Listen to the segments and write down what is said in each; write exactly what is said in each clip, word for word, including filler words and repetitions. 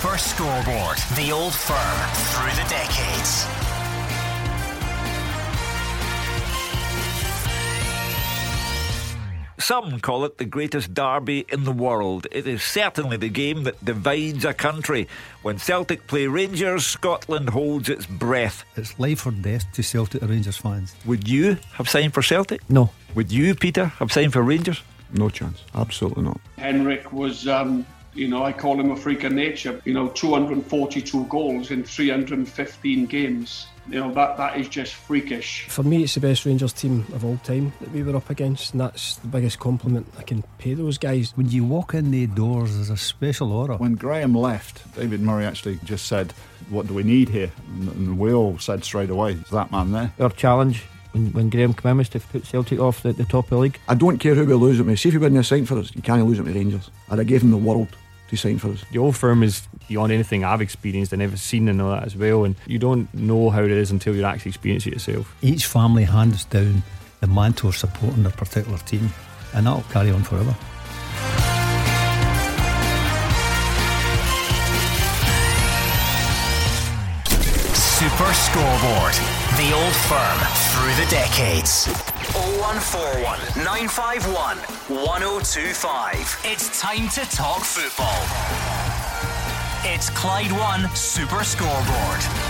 First Scoreboard, the Old Firm, through the decades. Some call it the greatest derby in the world. It is certainly the game that divides a country. When Celtic play Rangers, Scotland holds its breath. It's life or death to Celtic or Rangers fans. Would you have signed for Celtic? No. Would you, Peter, have signed for Rangers? No chance. Absolutely not. Henrik was, um, you know, I call him a freak of nature. You know, two hundred forty-two goals in three hundred fifteen games. You know, that, that is just freakish. For me, it's the best Rangers team of all time that we were up against, and that's the biggest compliment I can pay those guys. When you walk in the doors, there's a special aura. When Graham left, David Murray actually just said, what do we need here? And, and we all said straight away, it's that man there. Our challenge When, when Graham came in was to put Celtic off the, the top of the league. I don't care who we lose at me. See if you wouldn't have signed for us, you can't lose at me Rangers. And I gave him the world to sign for us. The Old Firm is beyond anything I've experienced and ever seen and all that as well. And you don't know how it is until you actually experience it yourself. Each family hands down the mantle of supporting their particular team, and that'll carry on forever. Super Scoreboard, the Old Firm, through the decades. oh one four one, nine five one, one oh two five. It's time to talk football. It's Clyde One Super Scoreboard.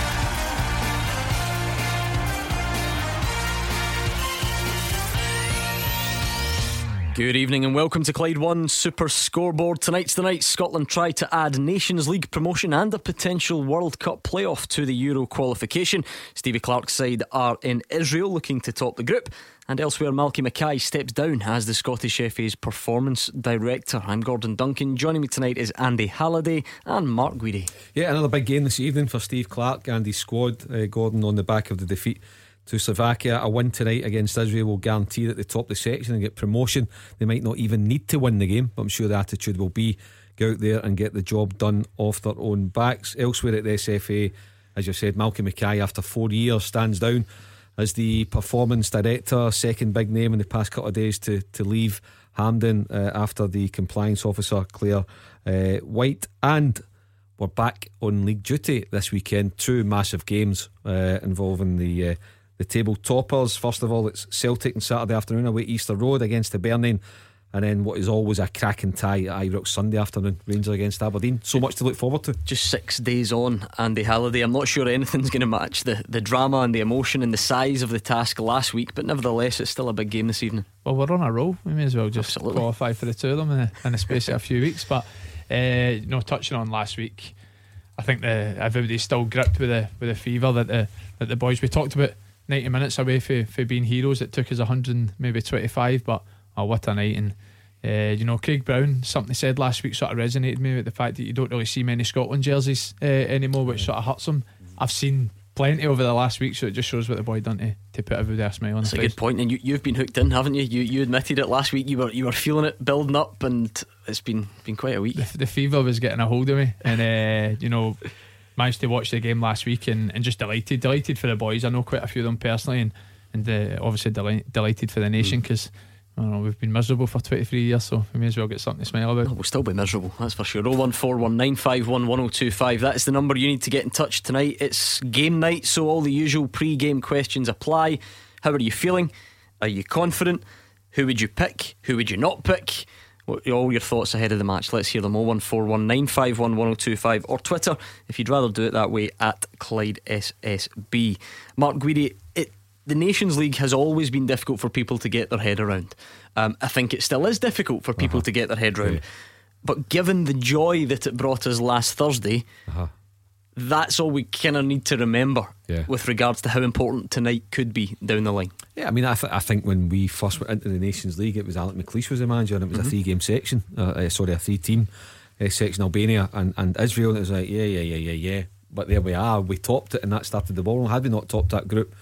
Good evening and welcome to Clyde One Super Scoreboard. Tonight's the night Scotland try to add Nations League promotion and a potential World Cup playoff to the Euro qualification. Stevie Clark's side are in Israel looking to top the group. And elsewhere, Malky Mackay steps down as the Scottish F A's performance director. I'm Gordon Duncan. Joining me tonight is Andy Halliday and Mark Guidi. Yeah, another big game this evening for Steve Clark and his squad. uh, Gordon, on the back of the defeat to Slovakia, a win tonight against Israel will guarantee that they top the section and get promotion. They might not even need to win the game, but I'm sure the attitude will be go out there and get the job done off their own backs. Elsewhere at the S F A, as you said, Malky Mackay, after four years, stands down as the performance director, second big name in the past couple of days to, to leave Hampden uh, after the compliance officer Claire uh, White. And we're back on league duty this weekend. Two massive games uh, involving the uh, the table toppers. First of all, it's Celtic on Saturday afternoon away at Easter Road against Hibernian, and then what is always a cracking tie at Ibrox Sunday afternoon, Rangers against Aberdeen. So much to look forward to. Just six days on, Andy Halliday. I'm not sure anything's going to match the, the drama and the emotion and the size of the task last week, but nevertheless it's still a big game this evening. Well, we're on a roll. We may as well just Absolutely. qualify for the two of them in the, in the space of a few weeks. But uh, you know, touching on last week, I think the, everybody's still gripped with the, with the fever that the, that the boys, we talked about ninety minutes away for, for being heroes. It took us one hundred and maybe twenty-five, but oh, what a night. And uh, you know, Craig Brown, something he said last week sort of resonated with me, with the fact that you don't really see many Scotland jerseys uh, anymore, which sort of hurts them. I've seen plenty over the last week, so it just shows what the boy done to, to put everybody a smile on. That's a good point. And you, you've been hooked in, haven't you? you you admitted it last week. You were you were feeling it building up, and it's been been quite a week. The, the fever was getting a hold of me, and uh, you know, managed to watch the game last week, and, and just delighted delighted for the boys. I know quite a few of them personally, and, and uh, obviously delight, delighted for the nation, because I don't know, we've been miserable for twenty-three years, so we may as well get something to smile about. No, we'll still be miserable, that's for sure. oh one four one, nine five one, one oh two five, that is the number you need to get in touch tonight. It's game night, so all the usual pre-game questions apply. How are you feeling? Are you confident? Who would you pick? Who would you not pick? All your thoughts ahead of the match, let's hear them. oh one four one, nine five one, one oh two five, or Twitter if you'd rather do it that way, at Clyde S S B. Mark Guidi, it, the Nations League has always been difficult for people to get their head around. um, I think it still is difficult for people uh-huh. to get their head around, yeah. But given the joy that it brought us last Thursday, uh-huh. that's all we kind of need to remember, yeah. with regards to how important tonight could be down the line. Yeah, I mean, I, th- I think when we first went into the Nations League, it was Alec McLeish was the manager, and it was mm-hmm. a three game section, uh, uh, sorry, a three team uh, section, Albania and, and Israel. And it was like, yeah, yeah, yeah, yeah, yeah. But there we are, we topped it, and that started the ball. Had we not topped that group,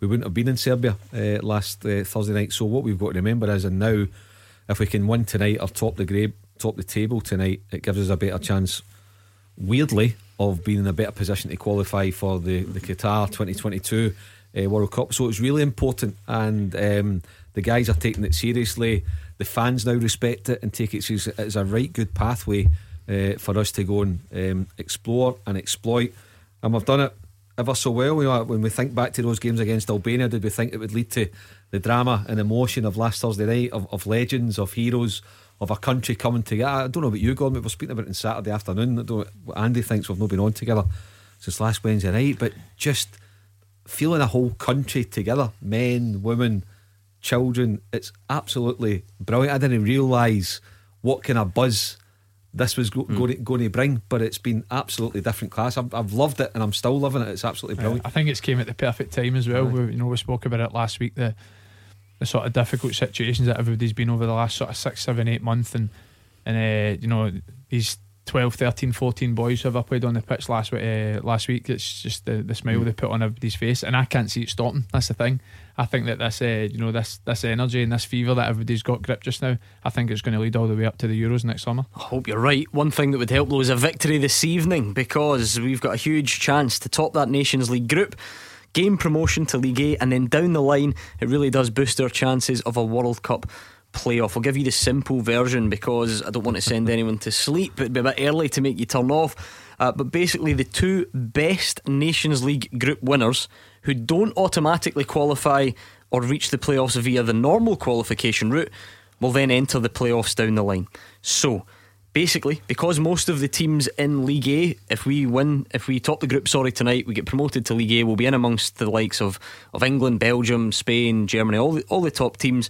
we wouldn't have been in Serbia uh, last uh, Thursday night. So what we've got to remember is, and now, if we can win tonight or top the grade, top the table tonight, it gives us a better chance, weirdly, of being in a better position to qualify for the, the Qatar twenty twenty-two uh, World Cup. So it's really important, and um, the guys are taking it seriously. The fans now respect it and take it as, as a right good pathway uh, for us to go and um, explore and exploit. And we've done it ever so well. You know, when we think back to those games against Albania, did we think it would lead to the drama and emotion of last Thursday night, of, of legends, of heroes, of a country coming together? I don't know about you, Gordon, but we were speaking about it on Saturday afternoon. I don't know what Andy thinks. We've not been on together since last Wednesday night, but just feeling a whole country together, men, women, children, it's absolutely brilliant. I didn't realise what kind of buzz this was go- mm. going, to, going to bring, but it's been absolutely different class. I've, I've loved it and I'm still loving it. It's absolutely brilliant. Uh, I think it's came at the perfect time as well. Right. We, you know, we spoke about it last week, the the sort of difficult situations that everybody's been over the last sort of six, seven, eight months, and and uh, you know, these twelve, thirteen, fourteen boys who ever played on the pitch last week. Uh, last week, it's just the, the smile mm. they put on everybody's face, and I can't see it stopping. That's the thing. I think that this, uh, you know, this this energy and this fever that everybody's got gripped just now, I think it's going to lead all the way up to the Euros next summer. I hope you're right. One thing that would help though is a victory this evening, because we've got a huge chance to top that Nations League group, game promotion to League A, and then down the line it really does boost our chances of a World Cup playoff. I'll give you the simple version because I don't want to send anyone to sleep. It'd be a bit early to make you turn off. Uh, but basically the two best Nations League group winners who don't automatically qualify or reach the playoffs via the normal qualification route will then enter the playoffs down the line. So basically, because most of the teams in League A, if we win, if we top the group, sorry, tonight, we get promoted to League A, we'll be in amongst the likes of, of England, Belgium, Spain, Germany, all the, all the top teams.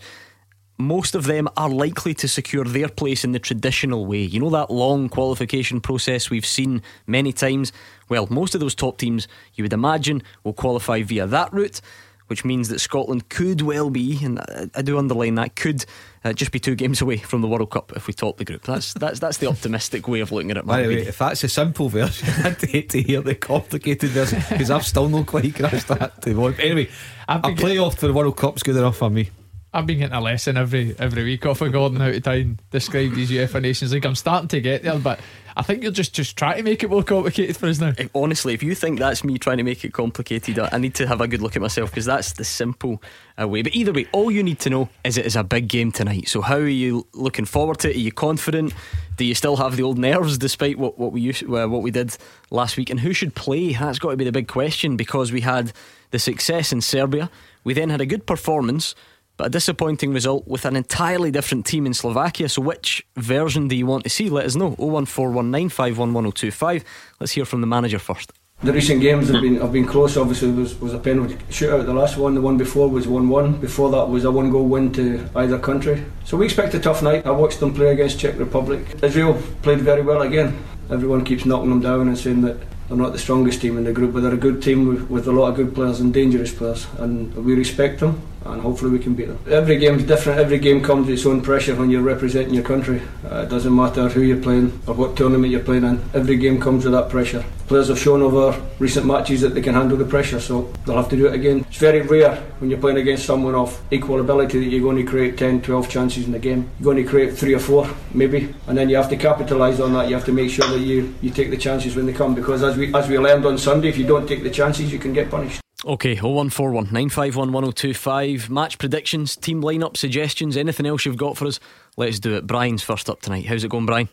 Most of them are likely to secure their place in the traditional way. You know, that long qualification process we've seen many times. Well, most of those top teams, you would imagine, will qualify via that route, which means that Scotland could well be, and I do underline that, could uh, just be two games away from the World Cup if we top the group. That's that's that's the optimistic way of looking at it. By the way, if that's a simple version, I'd hate to hear the complicated version, because I've still not quite grasped that to one. Anyway, a playoff for the World Cup's good enough for me. I've been getting a lesson every every week off of Gordon how to try and describe these UEFA Nations League. I'm starting to get there, but I think you're just, just trying to make it more complicated for us now. Honestly, if you think that's me trying to make it complicated, I need to have a good look at myself, because that's the simple uh, way. But either way, all you need to know is it is a big game tonight. So how are you looking forward to it? Are you confident? Do you still have the old nerves despite what, what, we, used, uh, what we did last week? And who should play? That's got to be the big question, because we had the success in Serbia. We then had a good performance, but a disappointing result with an entirely different team in Slovakia. So which version do you want to see? Let us know. oh one four one nine five one one oh two five. Let's hear from the manager first. The recent games have been have been close. Obviously was, was a penalty shootout. The last one, the one before, was one one. Before that was a one goal win to either country. So we expect a tough night. I watched them play against Czech Republic. Israel played very well again. Everyone keeps knocking them down and saying that they're not the strongest team in the group, but they're a good team with, with a lot of good players and dangerous players, and we respect them, and hopefully we can beat them. Every game's different. Every game comes with its own pressure when you're representing your country. Uh, it doesn't matter who you're playing or what tournament you're playing in. Every game comes with that pressure. Players have shown over recent matches that they can handle the pressure, so they'll have to do it again. It's very rare when you're playing against someone of equal ability that you're going to create ten, twelve chances in the game. You're going to create three or four maybe, and then you have to capitalise on that. You have to make sure that you, you take the chances when they come, because as we, as we learned on Sunday, if you don't take the chances you can get punished. Okay, oh one four one nine five one one oh two five. Match predictions, team lineup suggestions, anything else you've got for us, let's do it. Brian's first up tonight. How's it going, Brian?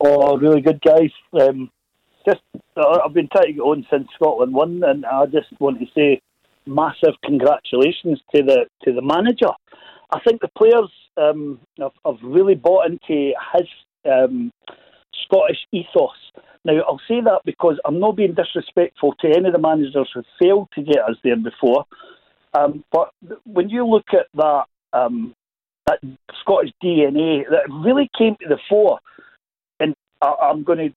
Oh, really good, guys. Um, just I've been trying to get on since Scotland won, and I just want to say massive congratulations to the to the manager. I think the players um, have, have really bought into his um, Scottish ethos. Now, I'll say that because I'm not being disrespectful to any of the managers who failed to get us there before. Um, but when you look at that, um, that Scottish D N A, that really came to the fore. And I, I'm going to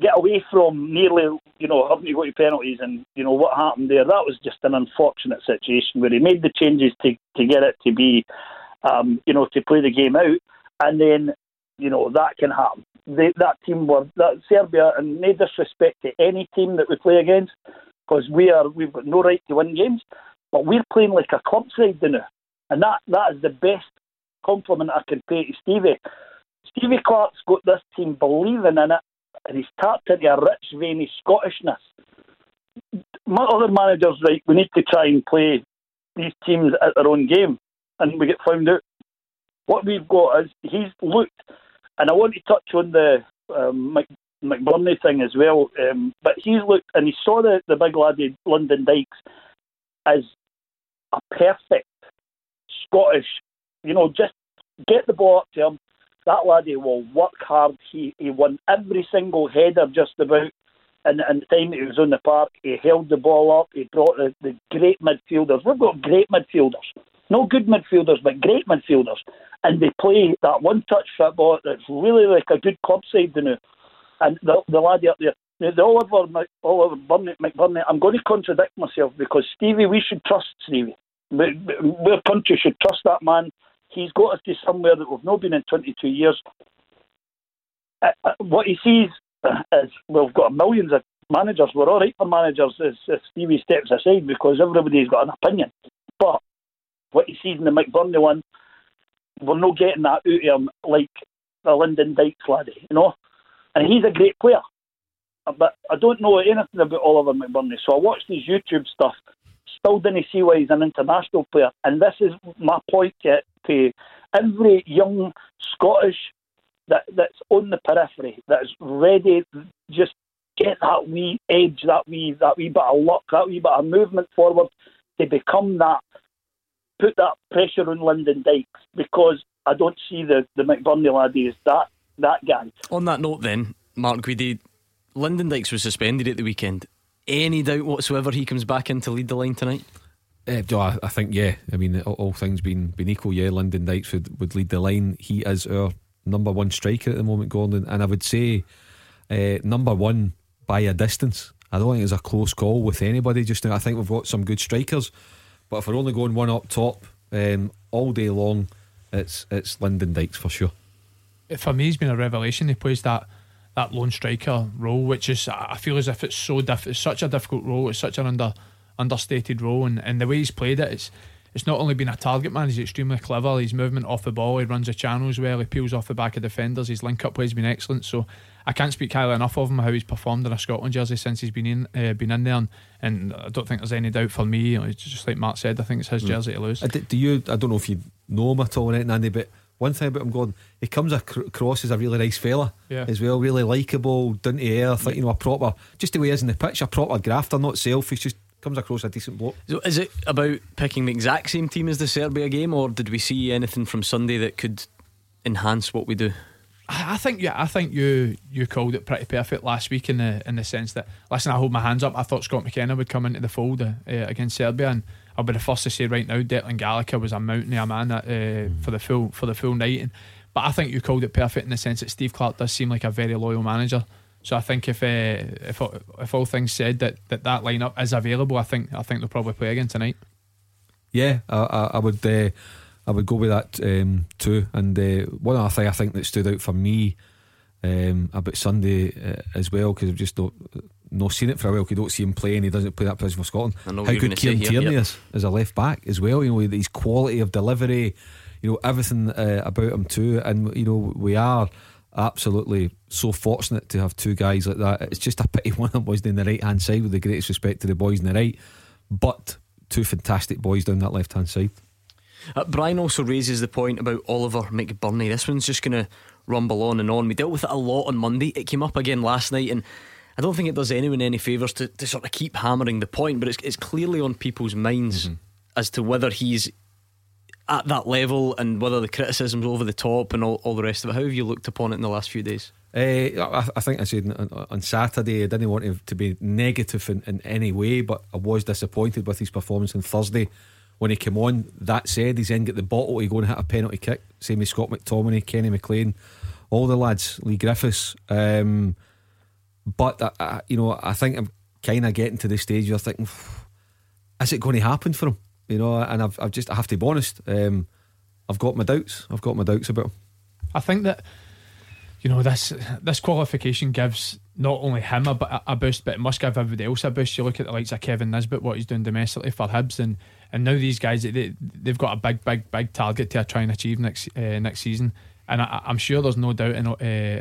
get away from nearly, you know, having to go to penalties and, you know, what happened there. That was just an unfortunate situation where he made the changes to, to get it to be, um, you know, to play the game out. And then, you know, that can happen. They, that team were that Serbia, and no disrespect to any team that we play against, because we are we've got no right to win games, but we're playing like a club side now, and that, that is the best compliment I can pay to Stevie. Stevie Clark's got this team believing in it, and he's tapped into a rich vein of Scottishness. My other manager's right, we need to try and play these teams at their own game, and we get found out. What we've got is he's looked And I want to touch on the um, McBurnie thing as well. Um, but he's looked, and he saw the, the big laddie, Lyndon Dykes, as a perfect Scottish, you know, just get the ball up to him. That laddie will work hard. He he won every single header just about. And, and the time he was on the park, he held the ball up. He brought the, the great midfielders. We've got great midfielders. No good midfielders, but great midfielders. And they play that one-touch football that's really like a good club side, you know. And the, the laddie up there, the, the Oliver, Oliver McBurnie, I'm going to contradict myself because Stevie, we should trust Stevie. We, we, our country should trust that man. He's got us to somewhere that we've not been in twenty-two years. Uh, uh, what he sees is we've got millions of managers. We're all right for managers if, if Stevie steps aside because everybody's got an opinion. But what he sees in the McBurnie one, we're not getting that out of him like the Lyndon Dykes laddie, you know. And he's a great player. But I don't know anything about Oliver McBurnie. So I watched his YouTube stuff. Still didn't see why he's an international player. And this is my point to, to every young Scottish that, that's on the periphery, that is ready, just get that wee edge, that wee, that wee bit of luck, that wee bit of movement forward to become that, put that pressure on Lyndon Dykes, because I don't see the, the McBurnie laddie as that, that guy. On that note then, Mark Guidi, Lyndon Dykes was suspended at the weekend. Any doubt whatsoever he comes back in to lead the line tonight? Uh, I think, yeah. I mean, all, all things being, being equal, yeah, Lyndon Dykes would, would lead the line. He is our number one striker at the moment, Gordon. And I would say uh, number one by a distance. I don't think it's a close call with anybody just now. I think we've got some good strikers. But if we're only going one up top um, all day long, it's it's Lyndon Dykes for sure. For me, he's been a revelation. He plays that that lone striker role, which is, I feel as if it's so diff- it's such a difficult role, it's such an under understated role, and, and the way he's played it, it's it's not only been a target man, he's extremely clever, his movement off the ball, he runs the channels well, he peels off the back of defenders, his link up play has been excellent. So I can't speak highly enough of him, how he's performed in a Scotland jersey since he's been in uh, been in there, and, and I don't think there's any doubt for me. You know, just like Mark said, I think it's his jersey mm. to lose. Do you? I don't know if you know him at all or anything, Andy, but one thing about him, Gordon, he comes across as a really nice fella yeah. as well, really likeable, down to earth, like, you know, a proper, just the way he is in the pitch, a proper grafter, not selfish, just comes across a decent bloke. So is it about picking the exact same team as the Serbia game, or did we see anything from Sunday that could enhance what we do? I think yeah, I think you you called it pretty perfect last week in the in the sense that, listen, I hold my hands up, I thought Scott McKenna would come into the fold uh, against Serbia, and I'll be the first to say right now Declan Gallagher was a mountain of a man that, uh, for the full for the full night, and, but I think you called it perfect in the sense that Steve Clark does seem like a very loyal manager. So I think if uh, if if all things said that, that that lineup is available, I think I think they'll probably play again tonight. Yeah, I I, I would. Uh... I would go with that um, too. And uh, one other thing I think that stood out for me um, about Sunday uh, as well, because I've just not, not seen it for a while, because you don't see him playing, he doesn't play that position for Scotland. How good Kieran Tierney is as a left back as well. You know, his quality of delivery, you know, everything uh, about him too. And you know, we are absolutely so fortunate to have two guys like that. It's just a pity one of them wasn't in the right hand side, with the greatest respect to the boys in the right, but two fantastic boys down that left hand side. Uh, Brian also raises the point about Oliver McBurnie. This one's just going to rumble on and on. We dealt with it a lot on Monday. It came up again last night, and I don't think it does anyone any favours to, to sort of keep hammering the point, but it's, it's clearly on people's minds mm-hmm. as to whether he's at that level and whether the criticism's over the top and all, all the rest of it. How have you looked upon it in the last few days? Uh, I, I think I said on, on Saturday I didn't want him to be negative in, in any way, but I was disappointed with his performance on Thursday when he came on. That said, he's then got the bottle, he's going to hit a penalty kick, same as Scott McTominay, Kenny McLean, all the lads, Lee Griffiths. Um, but I, I, you know, I think I'm kind of getting to the stage where I'm thinking, is it going to happen for him? You know, and I've, I've just, I have to be honest, um, I've got my doubts. I've got my doubts about him. I think that, you know, this this qualification gives not only him a, a boost, but it must give everybody else a boost. You look at the likes of Kevin Nisbet, what he's doing domestically for Hibs, and, and now these guys, they, they've got a big, big, big target to try and achieve next uh, next season. And I, I'm sure there's no doubt in uh,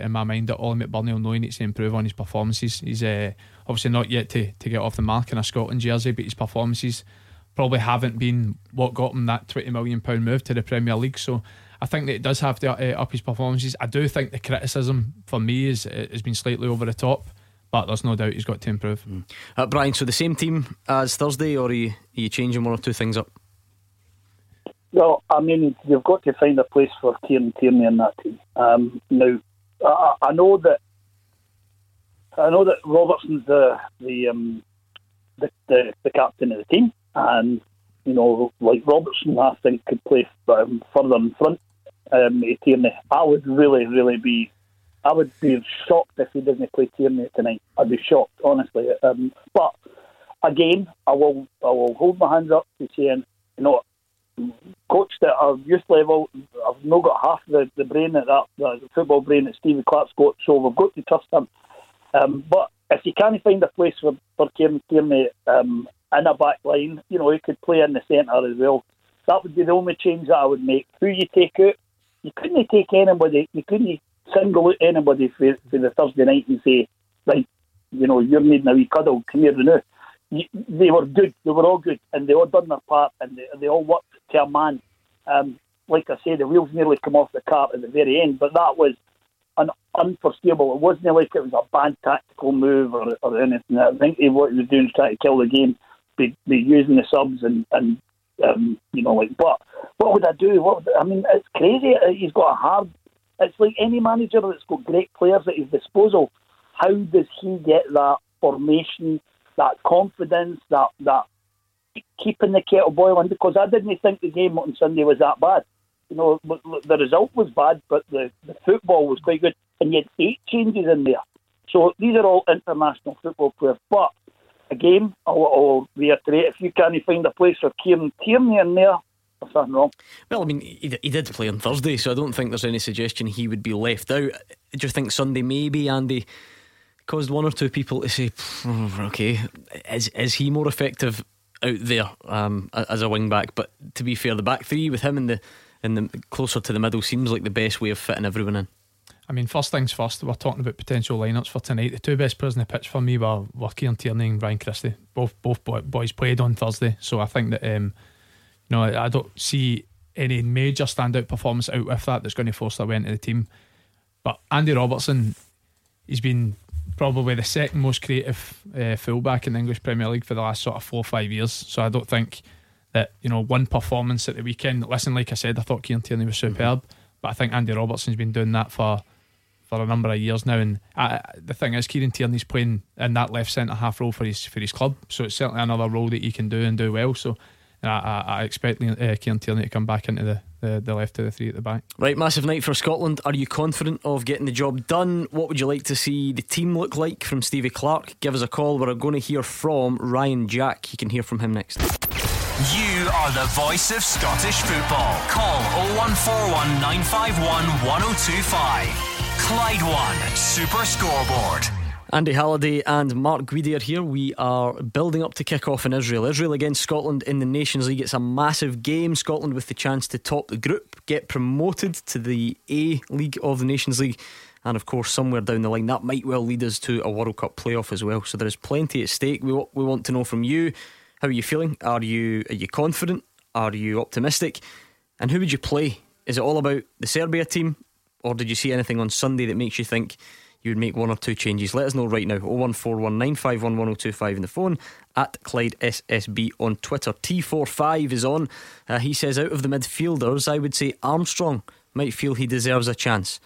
in my mind that Ollie McBurnie will know he needs to improve on his performances. He's uh, obviously not yet to, to get off the mark in a Scotland jersey, but his performances probably haven't been what got him that twenty million pound move to the Premier League. So I think that it does have to uh, up his performances. I do think the criticism for me is has been slightly over the top, but there's no doubt he's got to improve. Mm. uh, Brian, so the same team as Thursday, or are you, are you changing one or two things up? Well, I mean, you've got to find a place for Kieran Tierney in that team. Um, now, I, I know that I know that Robertson's the the, um, the the the captain of the team, and you know, like Robertson, I think could play um, further in front. Um, Tierney, I would really, really be, I would be shocked if he doesn't play Tierney tonight. I'd be shocked, honestly. Um, but again, I will I will hold my hands up to saying, you know, coached at a youth level, I've not got half the, the brain at that, the football brain that Stevie Clark's got, so we've got to trust him. Um, but if you can't find a place for, for Kieran Tierney um, in a back line, you know, he could play in the centre as well. That would be the only change that I would make. Who you take out, you couldn't take anybody, you couldn't single out anybody for, for the Thursday night and say, right, you know, you're needing a wee cuddle, come here now. You, they were good, they were all good, and they all done their part, and they, they all worked to a man. Um, like I say, the wheels nearly come off the cart at the very end, but that was an unforeseeable. It wasn't like it was a bad tactical move or, or anything. I think what he was doing was trying to kill the game, be, be using the subs and, and um, you know, like, but what would I do? What would I, I mean, it's crazy. He's got a hard, it's like any manager that's got great players at his disposal. How does he get that formation, that confidence, that, that keeping the kettle boiling? Because I didn't think the game on Sunday was that bad. You know, the result was bad, but the, the football was quite good, and you had eight changes in there. So these are all international football players. But again, I'll, I'll reiterate, if you can't find a place for Kieran Tierney in there, there's nothing wrong. Well, I mean, he, he did play on Thursday, so I don't think there's any suggestion he would be left out. I just think Sunday maybe, Andy, caused one or two people to say, okay, is is he more effective out there um, as a wing back? But to be fair, the back three with him and the and the closer to the middle seems like the best way of fitting everyone in. I mean, first things first, we're talking about potential lineups for tonight. The two best players on the pitch for me were, were Kieran Tierney and Ryan Christie. Both both boys played on Thursday, so I think that um, you know, I don't see any major standout performance out with that that's going to force their way into the team. But Andy Robertson, he's been probably the second most creative uh, fullback in the English Premier League for the last sort of four or five years. So I don't think that, you know, one performance at the weekend. Listen, like I said, I thought Kieran Tierney was superb, mm-hmm. but I think Andy Robertson's been doing that for for a number of years now. And I, the thing is, Kieran Tierney's playing in that left centre half role for his for his club, so it's certainly another role that he can do and do well. So I, I, I expect uh, Kieran Tierney to come back into the, the, the left of the three at the back. Right, massive night for Scotland. Are you confident of getting the job done? What would you like to see the team look like from Stevie Clark? Give us a call. We're going to hear from Ryan Jack. You can hear from him next. You are the voice of Scottish football. Call oh one four one nine five one one oh two five. Clyde One Super Scoreboard. Andy Halliday and Mark Guidi are here. We are building up to kick off in Israel. Israel against Scotland in the Nations League. It's a massive game. Scotland with the chance to top the group, get promoted to the A League of the Nations League, and of course somewhere down the line that might well lead us to a World Cup playoff as well. So there is plenty at stake. We we want to know from you, how are you feeling? Are you are you confident? Are you optimistic? And who would you play? Is it all about the Serbia team, or did you see anything on Sunday that makes you think you would make one or two changes? Let us know right now. oh one four one nine five one one oh two five in the phone, at Clyde S S B on Twitter. T forty-five is on. Uh, he says, out of the midfielders, I would say Armstrong might feel he deserves a chance.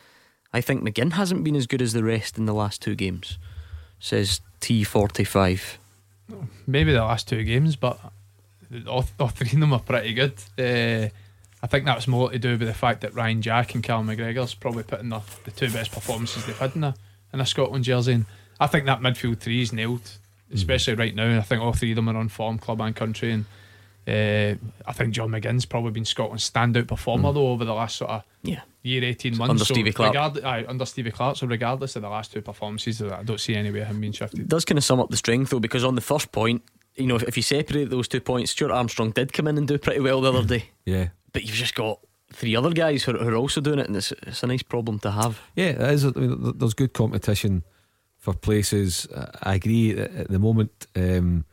I think McGinn hasn't been as good as the rest in the last two games, says T forty-five. Maybe the last two games, but all, all three of them are pretty good. Uh, I think that's more to do with the fact that Ryan Jack and Callum McGregor's probably putting the, the two best performances they've had in a, in a Scotland jersey. And I think that midfield three is nailed, especially right now. And I think all three of them are on form, club and country. And uh, I think John McGinn's probably been Scotland's standout performer mm. though over the last sort of yeah. year, eighteen months under so Stevie Clark. Regard, aye, under Stevie Clark. So regardless of the last two performances, I don't see any way of him being shifted. It does kind of sum up the strength though, because on the first point, you know, if, if you separate those two points, Stuart Armstrong did come in and do pretty well the other day. Yeah. But you've just got three other guys who are also doing it, and it's, it's a nice problem to have. Yeah, it is. I mean, there's good competition for places. I agree at the moment. Um,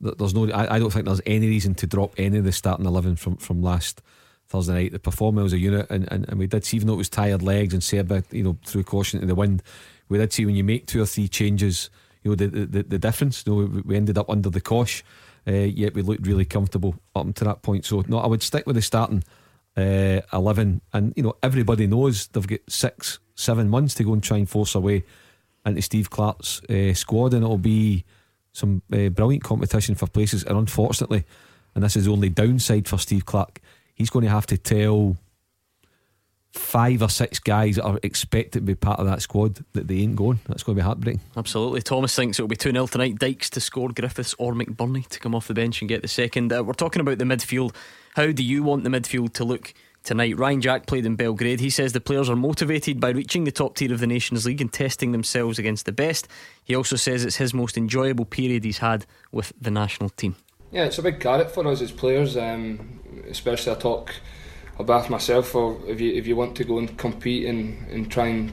there's no. I, I don't think there's any reason to drop any of the starting eleven from, from last Thursday night. They performed as a unit, and, and, and we did see, even though it was tired legs and Serbia, you know, through caution to the wind, we did see when you make two or three changes, you know, the the, the difference. You know, we ended up under the cosh, uh, yet we looked really comfortable up until that point. So no, I would stick with the starting uh, eleven, and you know, everybody knows they've got six, seven months to go and try and force their way into Steve Clark's uh, squad, and it'll be some uh, brilliant competition for places. And unfortunately, and this is the only downside for Steve Clark, he's going to have to tell five or six guys that are expected to be part of that squad that they ain't going. That's going to be heartbreaking. Absolutely. Thomas thinks it'll be two nil tonight. Dykes to score, Griffiths or McBurnie to come off the bench and get the second. uh, We're talking about the midfield. How do you want the midfield to look tonight? Ryan Jack played in Belgrade. He says the players are motivated by reaching the top tier of the Nations League and testing themselves against the best. He also says it's his most enjoyable period he's had with the national team. Yeah, it's a big carrot for us as players, um, especially I talk about myself. Or if you if you want to go and compete and, and try and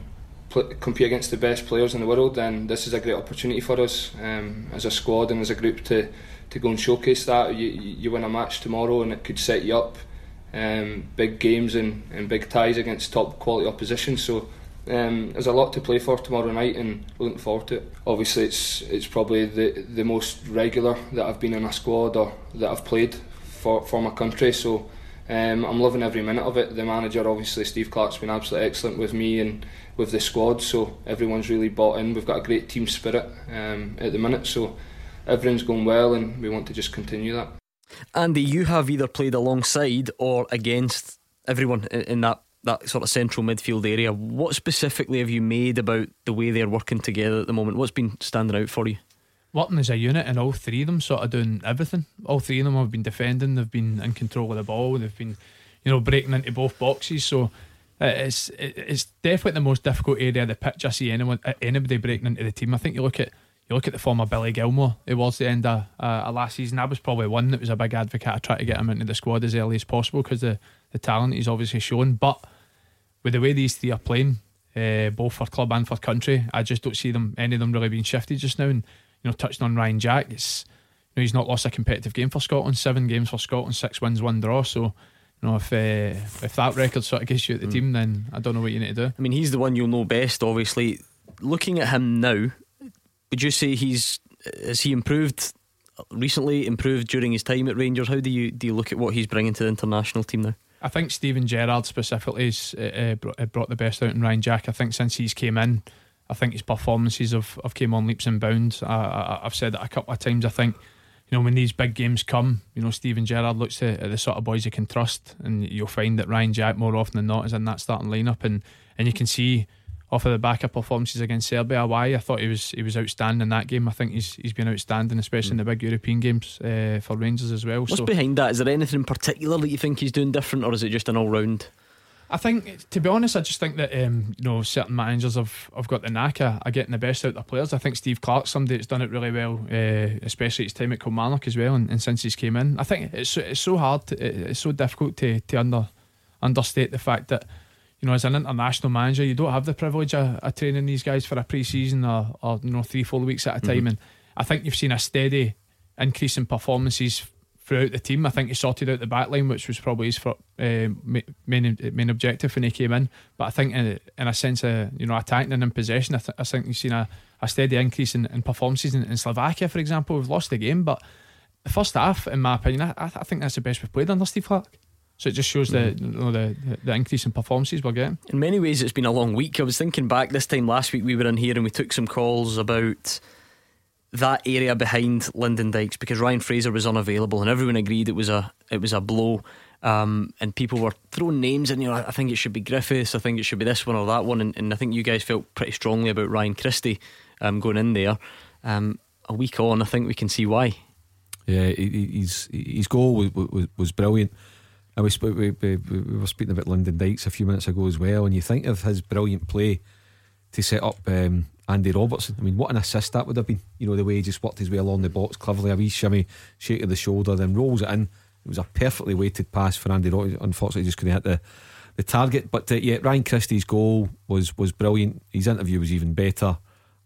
play, compete against the best players in the world, then this is a great opportunity for us um, as a squad and as a group to, to go and showcase that. You, you win a match tomorrow and it could set you up. Um, big games and, and big ties against top quality opposition, so um, there's a lot to play for tomorrow night, and looking forward to it. Obviously it's it's probably the the most regular that I've been in a squad or that I've played for, for my country, so um, I'm loving every minute of it. The manager, obviously Steve Clark's been absolutely excellent with me and with the squad, so everyone's really bought in. We've got a great team spirit um, at the minute, so everything's going well and we want to just continue that. Andy, you have either played alongside or against everyone in that, that sort of central midfield area. What specifically have you made about the way they're working together at the moment? What's been standing out for you? Working as a unit, and all three of them sort of doing everything. All three of them have been defending, they've been in control of the ball, they've been, you know, breaking into both boxes. So it's it's definitely the most difficult area of the pitch I see anyone anybody breaking into the team. I think you look at You look at the form of Billy Gilmore towards the end of, uh, of last season. I was probably one that was a big advocate. I tried to get him into the squad as early as possible because the, the talent he's obviously shown. But with the way these three are playing, uh, both for club and for country, I just don't see them any of them really being shifted just now. And you know, touching on Ryan Jack, it's, you know, he's not lost a competitive game for Scotland. Seven games for Scotland, six wins, one draw. So you know, if uh, if that record sort of gets you at the mm. team, then I don't know what you need to do. I mean, he's the one you'll know best, obviously. Looking at him now, would you say he's has he improved recently? Improved during his time at Rangers? How do you do you look at what he's bringing to the international team now? I think Steven Gerrard specifically has uh, brought the best out in Ryan Jack. I think since he's came in, I think his performances have, have came on leaps and bounds. I, I, I've said that a couple of times. I think you know when these big games come, you know Steven Gerrard looks at the sort of boys he can trust, and you'll find that Ryan Jack more often than not is in that starting lineup, and and you can see. Off of the back of performances against Serbia, why I thought he was he was outstanding in that game. I think he's he's been outstanding, especially mm. in the big European games uh, for Rangers as well. What's so, behind that? Is there anything in particular that you think he's doing different, or is it just an all round? I think, to be honest, I just think that um, you know certain managers have, have got the knack of, of getting the best out of their players. I think Steve Clark's somebody that's done it really well, uh, especially his time at Kilmarnock as well, and, and since he's came in. I think it's so, it's so hard, to, it's so difficult to to under understate the fact that. You know, as an international manager, you don't have the privilege of, of training these guys for a pre-season or, or you know, three, four weeks at a time. Mm-hmm. And I think you've seen a steady increase in performances throughout the team. I think he sorted out the back line, which was probably his for, uh, main main objective when he came in. But I think, in, in a sense, of, you know, attacking and in possession, I, th- I think you've seen a, a steady increase in, in performances. In, in Slovakia, for example, we've lost the game, but the first half, in my opinion, I, I think that's the best we've played under Steve Clark. So it just shows the, you know, the the increase in performances we're getting. In many ways it's been a long week. I was thinking back this time last week, we were in here and we took some calls about that area behind Lyndon Dykes because Ryan Fraser was unavailable and everyone agreed it was a it was a blow, um, and people were throwing names in. You know, I think it should be Griffiths, I think it should be this one or that one, and, and I think you guys felt pretty strongly about Ryan Christie um, going in there. Um, a week on, I think we can see why. Yeah, his his goal was, was, was brilliant. And we, sp- we, we, we were speaking about Lyndon Dykes a few minutes ago as well, and you think of his brilliant play to set up um, Andy Robertson. I mean, what an assist that would have been. You know, the way he just worked his way along the box cleverly, a wee shimmy, shake of the shoulder, then rolls it in. It was a perfectly weighted pass for Andy Robertson. Unfortunately, he just couldn't hit the, the target. But uh, yeah, Ryan Christie's goal was, was brilliant. His interview was even better.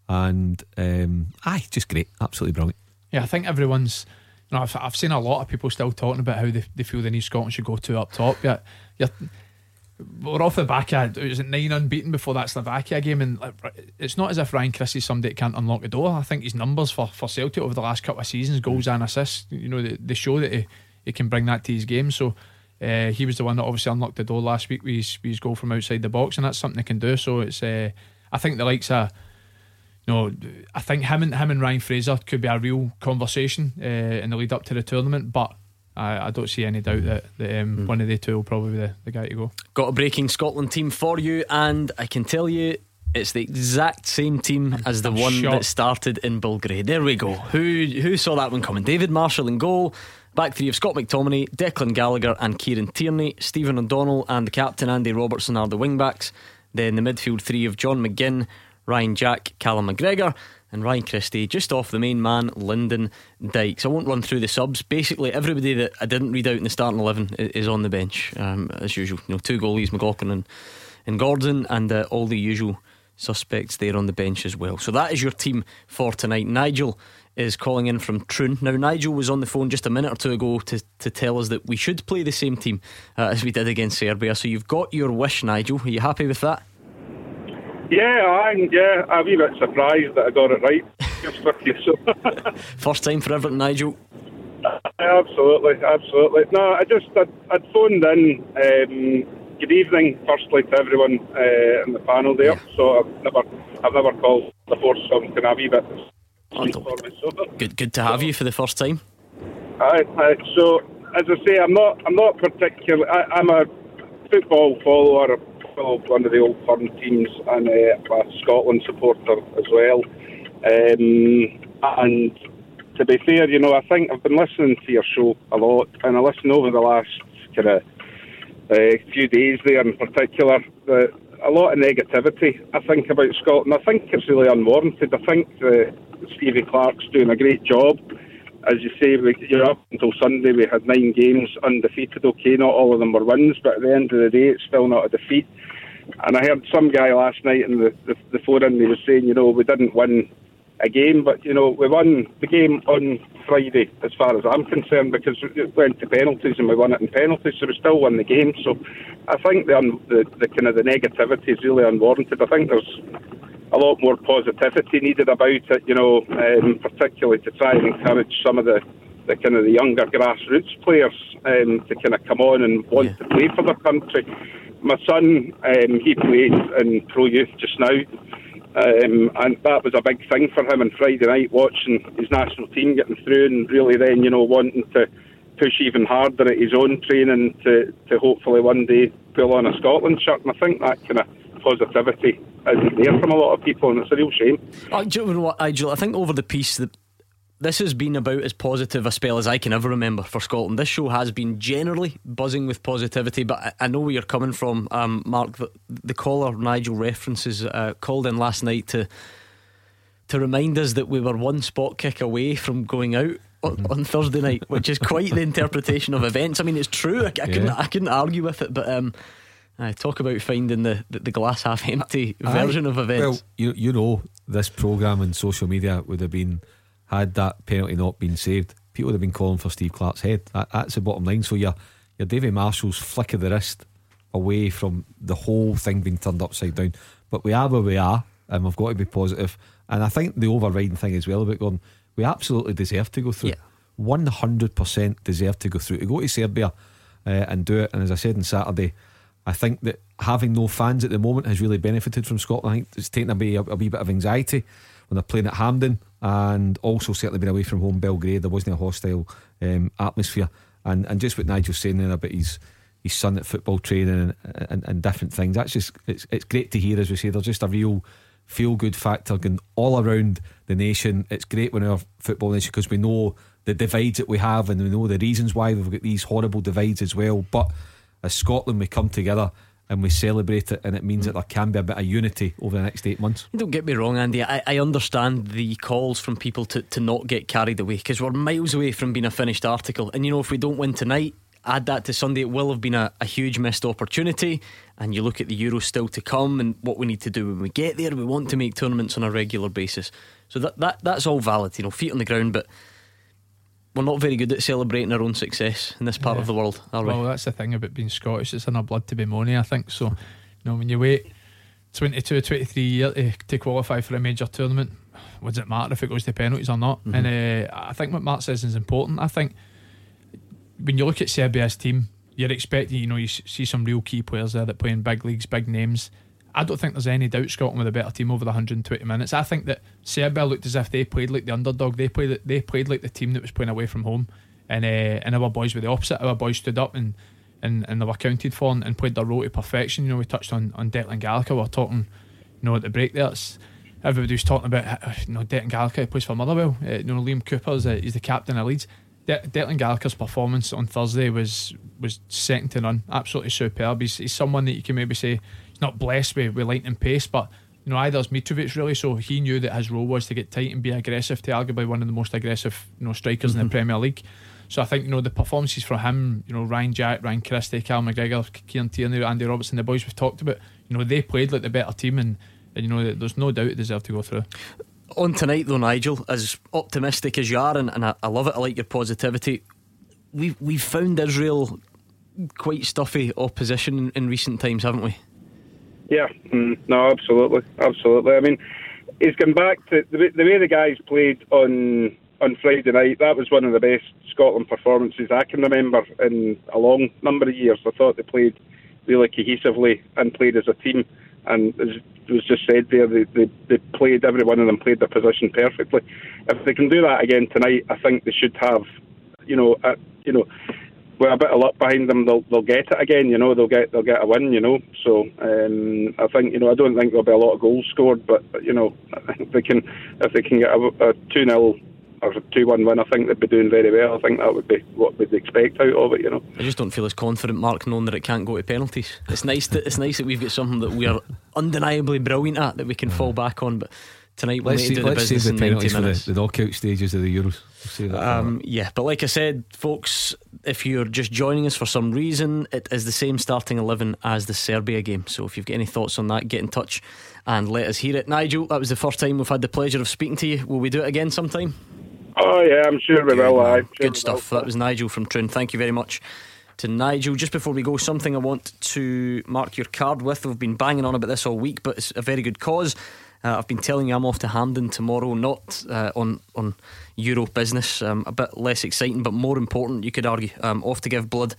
And um, aye, just great. Absolutely brilliant. Yeah, I think everyone's you know, I've, I've seen a lot of people still talking about how they, they feel they need Scotland should go two up top. Yeah, you're, we're off the back of, it was nine unbeaten before that Slovakia game, and it's not as if Ryan Christie is somebody that can't unlock the door. I think his numbers for, for Celtic over the last couple of seasons, goals and assists, you know, they, they show that he, he can bring that to his game. So uh, he was the one that obviously unlocked the door last week with his, with his goal from outside the box, and that's something they can do. So it's uh, I think the likes of, no, I think him and him and Ryan Fraser could be a real conversation uh, in the lead up to the tournament, but I, I don't see any doubt that, that um, mm. one of the two will probably be the, the guy to go. Got a breaking Scotland team for you, and I can tell you it's the exact same team I'm, as the I'm one shocked. that started in Belgrade. There we go. Who who saw that one coming? David Marshall in goal. Back three of Scott McTominay, Declan Gallagher and Kieran Tierney. Stephen O'Donnell and the captain Andy Robertson are the wing-backs. Then the midfield three of John McGinn, Ryan Jack, Callum McGregor and Ryan Christie, just off the main man Lyndon Dykes. I won't run through the subs. Basically everybody that I didn't read out in the starting eleven is on the bench, um, as usual. You know, two goalies, McLaughlin and, and Gordon, and uh, all the usual suspects there on the bench as well. So that is your team for tonight. Nigel is calling in from Troon. Now Nigel was on the phone just a minute or two ago to, to tell us that we should play the same team uh, as we did against Serbia. So you've got your wish, Nigel. Are you happy with that? Yeah, I'm, yeah, I'm a wee bit surprised that I got it right. So. First time for everything, Nigel. Absolutely, absolutely. No, I just, I'd, I'd phoned in. Um, good evening, firstly, to everyone uh, in the panel there. Yeah. So I've never, I've never called before, so I'm kind of a wee bit. Oh, me, so. Good, good to have so, you for the first time. Aye, aye. So as I say, I'm not, I'm not particularly. I, I'm a football follower. One of the old firm teams, and uh, a Scotland supporter as well. Um, and to be fair, you know, I think I've been listening to your show a lot, and I listened over the last kind of uh, few days there in particular. Uh, a lot of negativity, I think, about Scotland. I think it's really unwarranted. I think uh, Stevie Clark's doing a great job. As you say, we, you know, up until Sunday we had nine games undefeated. Okay, not all of them were wins, but at the end of the day it's still not a defeat. And I heard some guy last night in the, the, the forum, he was saying, you know, we didn't win a game, but you know, we won the game on Friday as far as I'm concerned, because it went to penalties and we won it in penalties, so we still won the game. So I think the, the, the kind of the negativity is really unwarranted. I think there's a lot more positivity needed about it, you know, um, particularly to try and encourage some of the, the kind of the younger grassroots players um, to kind of come on and want yeah. to play for their country. My son, um, he played in pro youth just now, um, and that was a big thing for him on Friday night, watching his national team getting through, and really then, you know, wanting to push even harder at his own training to, to hopefully one day pull on a Scotland shirt. And I think that kind of positivity isn't there from a lot of people, and it's a real shame. Oh, do you know what, Nigel? I think over the piece that this has been about as positive a spell as I can ever remember for Scotland. This show has been generally buzzing with positivity, but I, I know where you're coming from, um, Mark. The, the caller Nigel references uh, called in last night to to remind us that we were one spot kick away from going out on, on Thursday night, which is quite the interpretation of events. I mean, it's true. I, I, yeah. couldn't, I couldn't argue with it, but um I talk about finding the, the, the glass half empty I, version of events. Well, you you know, this programme and social media would have been, had that penalty not been saved, people would have been calling for Steve Clark's head. That, that's the bottom line. So your your Davy Marshall's flick of the wrist away from the whole thing being turned upside down. But we are where we are, and we've got to be positive. And I think the overriding thing as well about Gordon, we absolutely deserve to go through. Yeah. one hundred percent deserve to go through. To go to Serbia uh, and do it. And as I said on Saturday, I think that having no fans at the moment has really benefited from Scotland. I think it's taken away a, a wee bit of anxiety when they're playing at Hampden, and also certainly been away from home Belgrade. There wasn't a hostile um, atmosphere, and, and just what Nigel's saying there about his his son at football training and, and, and different things. That's just it's it's great to hear. As we say, there's just a real feel good factor going all around the nation. It's great when our football nation, because we know the divides that we have, and we know the reasons why we've got these horrible divides as well. But as Scotland, we come together and we celebrate it, and it means that there can be a bit of unity over the next eight months. Don't get me wrong, Andy, I, I understand the calls from people to, to not get carried away, because we're miles away from being a finished article. And you know, if we don't win tonight, add that to Sunday, it will have been a, a huge missed opportunity. And you look at the Euros still to come, and what we need to do when we get there. We want to make tournaments on a regular basis. So that, that that's all valid, you know, feet on the ground. But we're not very good at celebrating our own success in this part yeah. of the world, are we? Well, that's the thing about being Scottish, it's in our blood to be moaning, I think. So, you know, when you wait twenty-two, twenty-three years to, to qualify for a major tournament, what does it matter if it goes to penalties or not? Mm-hmm. And uh, I think what Mark says is important. I think when you look at Serbia's team, you're expecting, you know, you see some real key players there that play in big leagues, big names. I don't think there's any doubt Scotland with a better team over the one hundred twenty minutes. I think that Serbia looked as if they played like the underdog. They played they played like the team that was playing away from home, and uh, and our boys were the opposite. Our boys stood up and and, and they were counted for and, and played their role to perfection. You know, we touched on, on Declan Gallagher. We were talking, you know, at the break there. It's, everybody was talking about, you know, Declan Gallagher, he plays for Motherwell. Uh, you know, Liam Cooper is he's the captain of Leeds. De- Declan Gallagher's performance on Thursday was was second to none. Absolutely superb. He's, he's someone that you can maybe say not blessed with, with lightning pace, but you know, either is Mitrovic really, so he knew that his role was to get tight and be aggressive to arguably one of the most aggressive, you know, strikers mm-hmm. in the Premier League. So I think, you know, the performances from him, you know, Ryan Jack, Ryan Christie, Callum McGregor, Kieran Tierney, Andy Robertson, the boys we've talked about, you know, they played like the better team, and, and you know, there's no doubt they deserve to go through. On tonight though, Nigel, as optimistic as you are, and, and I, I love it, I like your positivity, we've, we've found Israel quite stuffy opposition in, in recent times, haven't we? Yeah, no, absolutely, absolutely. I mean, he's come back to the way, the way the guys played on on Friday night. That was one of the best Scotland performances I can remember in a long number of years. I thought they played really cohesively and played as a team. And as was just said there, they, they, they played, every one of them played their position perfectly. If they can do that again tonight, I think they should have, you know, a, you know. With a bit of luck behind them, they'll they'll get it again. You know, they'll get they'll get a win. You know, so um, I think you know I don't think there'll be a lot of goals scored, but, but you know, I think they can if they can get a two-nil or a two-one win, I think they'd be doing very well. I think that would be what we'd expect out of it. You know, I just don't feel as confident, Mark, knowing that it can't go to penalties. It's nice that it's nice that we've got something that we are undeniably brilliant at that we can fall back on, but. Tonight we'll let's see, do the let's business the in ninety minutes for the, the knockout stages of the Euros. We'll see that um, yeah, but like I said, folks, if you're just joining us for some reason, it is the same starting eleven as the Serbia game. So if you've got any thoughts on that, get in touch and let us hear it. Nigel, that was the first time we've had the pleasure of speaking to you. Will we do it again sometime? Oh yeah, I'm sure we will. Sure Good stuff. Will. That was Nigel from Troon. Thank you very much to Nigel. Just before we go, something I want to mark your card with. We've been banging on about this all week, but it's a very good cause. Uh, I've been telling you I'm off to Hampden tomorrow, not uh, on, on Euro business, um, a bit less exciting but more important, you could argue. Um, off to give blood,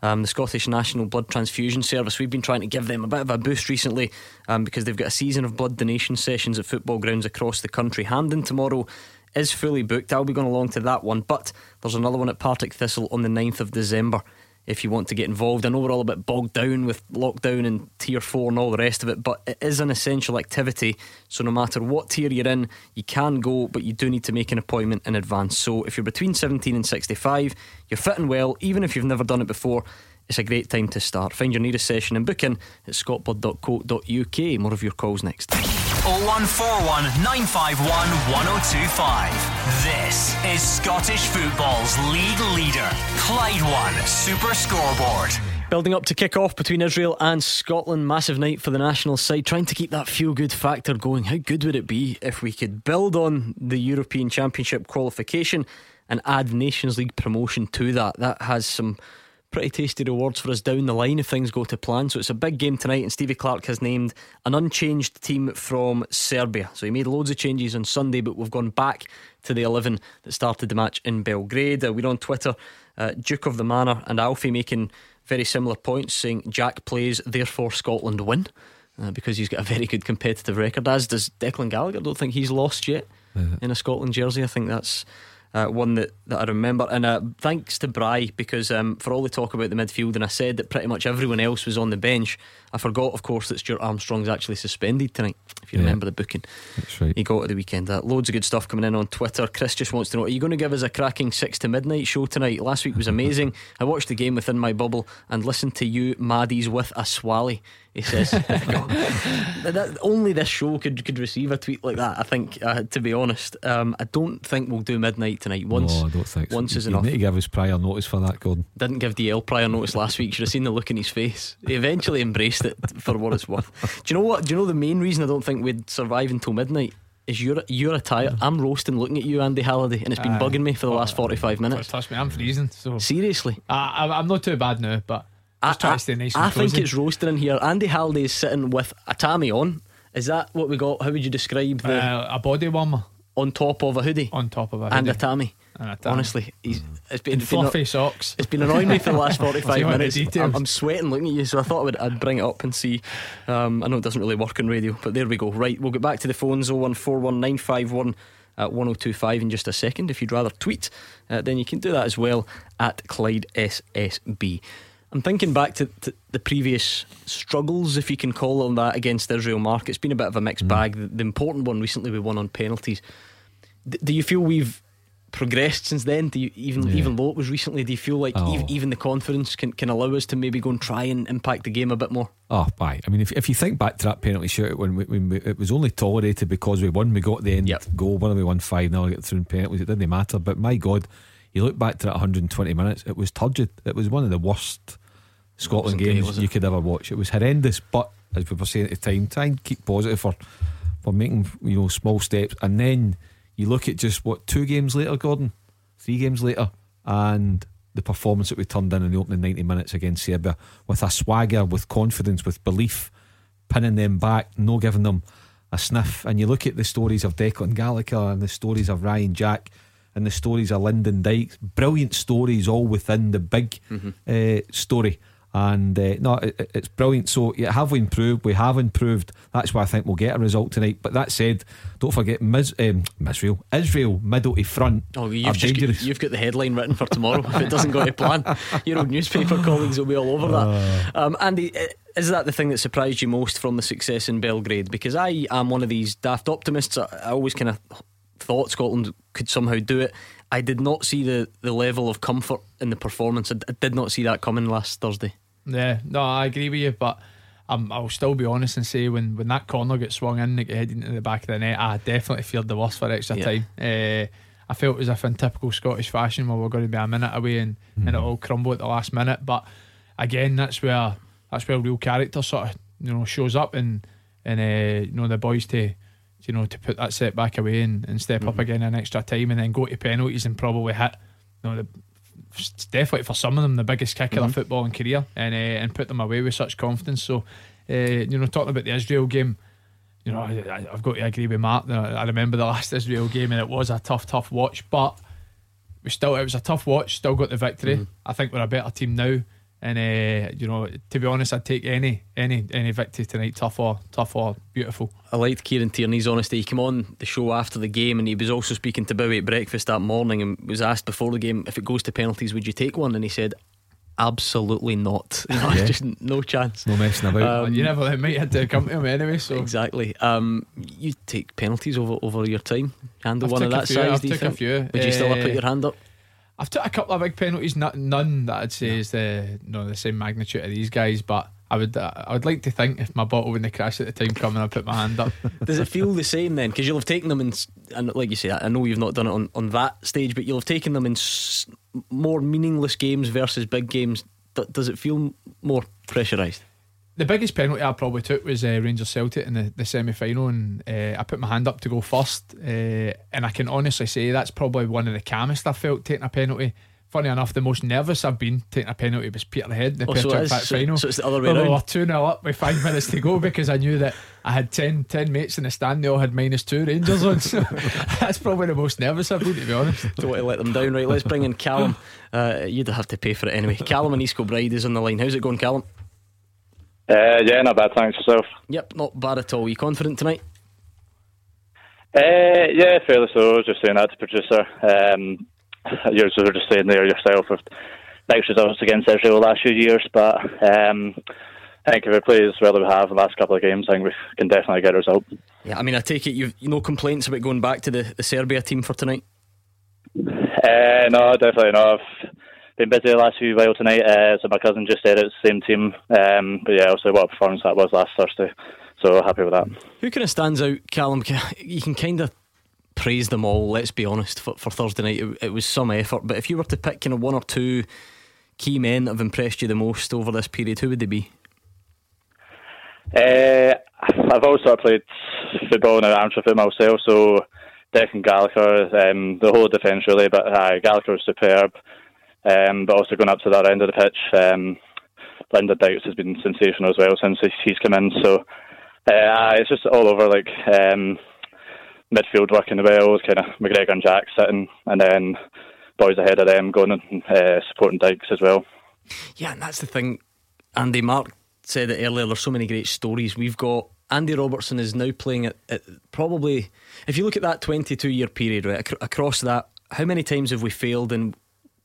um, the Scottish National Blood Transfusion Service. We've been trying to give them a bit of a boost recently um, because they've got a season of blood donation sessions at football grounds across the country. Hampden tomorrow is fully booked. I'll be going along to that one, but there's another one at Partick Thistle on the ninth of December if you want to get involved. I know we're all a bit bogged down with lockdown and tier four and all the rest of it, but it is an essential activity, so no matter what tier you're in, you can go, but you do need to make an appointment in advance. So if you're between seventeen and sixty-five, you're fit and well, even if you've never done it before, it's a great time to start. Find your nearest session and book in at scottblood dot co dot uk. More of your calls next. oh one four one nine five one one oh two five. This is Scottish football's league leader, Clyde One Super Scoreboard. Building up to kick off between Israel and Scotland. Massive night for the national side, trying to keep that feel-good factor going. How good would it be if we could build on the European Championship qualification and add Nations League promotion to that? That has some pretty tasty rewards for us down the line if things go to plan. So it's a big game tonight, and Stevie Clark has named an unchanged team from Serbia. So he made loads of changes on Sunday, but we've gone back to the eleven that started the match in Belgrade. Uh, we're on Twitter, uh, Duke of the Manor and Alfie making very similar points, saying Jack plays, therefore Scotland win, uh, because he's got a very good competitive record, as does Declan Gallagher. I don't think he's lost yet mm-hmm. in a Scotland jersey. I think that's Uh, one that, that I remember. And uh, thanks to Bry, because um, for all the talk about the midfield, and I said that pretty much everyone else was on the bench, I forgot of course that Stuart Armstrong's actually suspended tonight, if you yeah. remember the booking. That's right. He got at the weekend. uh, Loads of good stuff coming in on Twitter. Chris just wants to know, are you going to give us a cracking six to midnight show tonight? Last week was amazing. I watched the game within my bubble and listened to you Maddies with a swally, he says. That, only this show could, could receive a tweet like that, I think, uh, to be honest. um, I don't think we'll do midnight tonight. Once, no, I don't think so. Once is you enough. You need to give us prior notice for that, Gordon. Didn't give D L prior notice last week. Should have seen the look in his face. He eventually embraced it, for what it's worth. Do you know what? Do you know the main reason I don't think we'd survive until midnight? is you're, you're a tire. I'm roasting looking at you, Andy Halliday, and it's been uh, bugging me for the last forty-five minutes. Touch me, I'm freezing. So seriously, I, I'm not too bad now, but I, I, try to stay nice and I think it's roasting in here. Andy Halliday is sitting with a tammy on. Is that what we got? How would you describe the uh, a body warmer on top of a hoodie, on top of a hoodie and a tammy? And a tammy. Honestly, he's, it's been fluffy been, socks. It's been annoying me for the last forty-five minutes. I'm, I'm sweating looking at you, so I thought I would, I'd bring it up and see. Um, I know it doesn't really work on radio, but there we go. Right, we'll get back to the phones. oh one four one nine five one at one oh two five in just a second. If you'd rather tweet, uh, then you can do that as well at Clyde S S B. I'm thinking back to, to the previous struggles, if you can call on that, against Israel, Mark. It's been a bit of a mixed mm. bag. The, the important one recently, we won on penalties. D- do you feel we've progressed since then? Do you even yeah. even though it was recently, do you feel like oh. e- even the conference can, can allow us to maybe go and try and impact the game a bit more? Oh, aye. I mean, if if you think back to that penalty shootout when, we, when we, it was only tolerated because we won, we got the end yep. goal, when we won five nil, we got through in penalties, it didn't matter. But my God, you look back to that one hundred twenty minutes, it was turgid. It was one of the worst Scotland games you could ever watch. It was horrendous, but as we were saying at the time, try and keep positive for for making, you know, small steps. And then you look at just what, two games later, Gordon, three games later, and the performance that we turned in in the opening ninety minutes against Serbia, with a swagger, with confidence, with belief, pinning them back, no giving them a sniff. And you look at the stories of Declan Gallagher and the stories of Ryan Jack and the stories of Lyndon Dykes, brilliant stories all within the big mm-hmm. uh, story. And uh, no, it, it's brilliant. So yeah, have we improved? We have improved. That's why I think we'll get a result tonight. But that said, don't forget Mis- um, Israel Israel middle to front. Oh, you've, just got, you've got the headline written for tomorrow. If it doesn't go to plan, your old newspaper colleagues will be all over that. um, Andy, is that the thing that surprised you most from the success in Belgrade? Because I am one of these daft optimists. I, I always kind of thought Scotland could somehow do it. I did not see the, the level of comfort in the performance. I, I did not see that coming last Thursday. Yeah, no, I agree with you, but um, I'll still be honest and say when, when that corner got swung in, it got headed into the back of the net, I definitely feared the worst for extra yeah. time. Uh, I felt as if in typical Scottish fashion, well, we're going to be a minute away and, mm. and it all crumbled at the last minute. But again, that's where that's where real character sort of, you know, shows up, and and uh, you know, the boys to, you know, to put that set back away and, and step mm. up again in extra time, and then go to penalties and probably hit, you know, the, definitely for some of them, the biggest kick mm-hmm. of their footballing career, and uh, and put them away with such confidence. So uh, you know, talking about the Israel game, you know, I, I've got to agree with Mark. I remember the last Israel game, and it was a tough tough watch, but we still, it was a tough watch, still got the victory. Mm-hmm. I think we're a better team now, and uh, you know, to be honest, I'd take any any any victory tonight, tough or tough or beautiful. I liked Kieran Tierney's honesty. He came on the show after the game, and he was also speaking to Bowie at breakfast that morning, and was asked before the game, if it goes to penalties, would you take one? And he said, absolutely not. You know, yeah. Just no chance. No messing about. Um, you never, it might have to come to him anyway. So exactly. Um, you take penalties over over your time. Handle I've one of that few, size. I've do you took think? a few. Would uh, you still have put your hand up? I've took a couple of big penalties, not, none that I'd say no. is the no the same magnitude of these guys, but I would uh, I would like to think if my bottle wouldn't crash at the time coming, I'd put my hand up. Does it feel the same then? Because you'll have taken them in, and like you say, I know you've not done it on, on that stage, but you'll have taken them in s- more meaningless games versus big games. D- does it feel more pressurised? The biggest penalty I probably took was uh, Rangers Celtic in the, the semi-final, and uh, I put my hand up to go first, uh, and I can honestly say that's probably one of the calmest I felt taking a penalty. Funny enough, the most nervous I've been taking a penalty was Peterhead, the oh, Peterhead so so, final. So it's the other way around. We were two nil up with five minutes to go, because I knew that I had ten, ten mates in the stand, they all had minus two Rangers on. So that's probably the most nervous I've been, to be honest. Don't want to let them down. Right, let's bring in Callum. Uh, you'd have to pay for it anyway. Callum and East Kilbride is on the line. How's it going, Callum? Uh, yeah, not bad, thanks yourself. Yep, not bad at all. Are you confident tonight? Uh, yeah, fairly so. I was just saying that to producer. Um, you were just saying there yourself with nice results against Israel the last few years, but um, I think if we play as well as we have in the last couple of games, I think we can definitely get a result. Yeah, I mean, I take it you've no complaints about going back to the, the Serbia team for tonight? Uh, no, definitely not. I've, Been busy the last few while tonight, uh, so my cousin just said it's the same team. Um, but yeah, also what a performance that was last Thursday. So happy with that. Who kind of stands out, Callum? You can kind of praise them all, let's be honest, for, for Thursday night. It, it was some effort, but if you were to pick kind of one or two key men that have impressed you the most over this period, who would they be? Uh, I've also played football and amateur football myself, so Declan Gallagher, um, the whole defence really, but uh, Gallagher was superb. Um, but also going up to that end of the pitch, um, Lyndon Dykes has been sensational as well since he's come in. So uh, it's just all over, like um, midfield working well, kind of McGregor and Jack sitting, and then boys ahead of them going and uh, supporting Dykes as well. Yeah, and that's the thing, Andy. Mark said it earlier, there's so many great stories. We've got Andy Robertson is now playing at, at probably, if you look at that twenty-two year period, right, ac- across that, how many times have we failed? And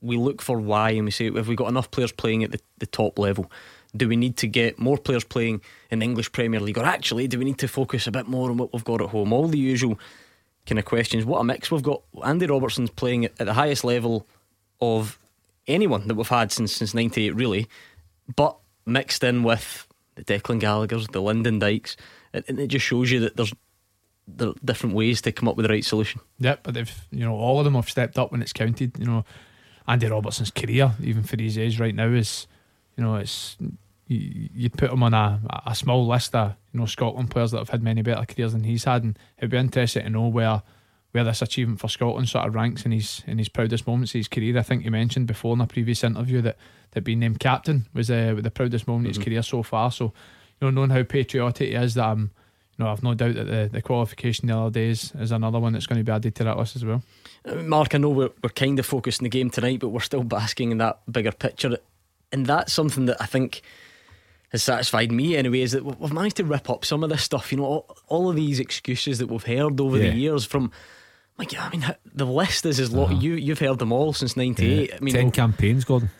we look for why, and we say, have we got enough players playing at the, the top level? Do we need to get more players playing in the English Premier League? Or actually, do we need to focus a bit more on what we've got at home? All the usual kind of questions. What a mix we've got. Andy Robertson's playing at, at the highest level of anyone that we've had since since ninety-eight, really, but mixed in with the Declan Gallaghers, the Lyndon Dykes, and, and it just shows you that there's there are different ways to come up with the right solution. Yep, but they've, you know, all of them have stepped up when it's counted. You know, Andy Robertson's career, even for his age right now, is, you know, it's you, you put him on a, a small list of, you know, Scotland players that have had many better careers than he's had, and it'd be interesting to know where where this achievement for Scotland sort of ranks in his in his proudest moments of his career. I think you mentioned before in a previous interview that, that being named captain was uh, the proudest moment mm-hmm. of his career so far. So, you know, knowing how patriotic he is, that um, you know, I've no doubt that the, the qualification the other day is, is another one that's going to be added to that list as well. Mark, I know we're, we're kind of focused on the game tonight, but we're still basking in that bigger picture, and that's something that I think has satisfied me anyway, is that we've managed to rip up some of this stuff. You know, all, all of these excuses that we've heard over yeah. the years from, like, I mean, the list is as long. Uh-huh. You you've heard them all since ninety-eight. Yeah. I mean, ten well, campaigns, Gordon.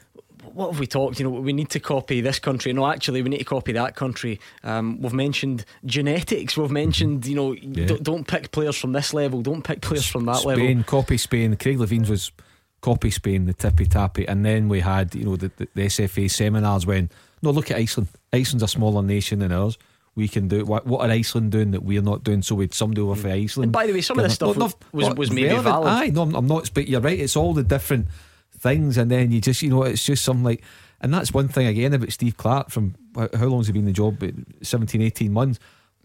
What have we talked? You know, we need to copy this country. No, actually, we need to copy that country. Um, we've mentioned genetics. We've mentioned, you know, yeah. don't, don't pick players from this level. Don't pick players S- from that Spain, level. Spain, copy Spain. Craig Levene's was copy Spain, the tippy tappy, and then we had, you know, the, the, the S F A seminars when, no, look at Iceland. Iceland's a smaller nation than ours. We can do it. What are Iceland doing that we're not doing? So we'd somebody over for Iceland. And by the way, some of this stuff not, was, not, was, was maybe relevant. valid. Aye, no, I'm not. But you're right. It's all the different things, and then you just, you know, it's just something like, and that's one thing again about Steve Clark. From how long's he been in the job? seventeen, eighteen months.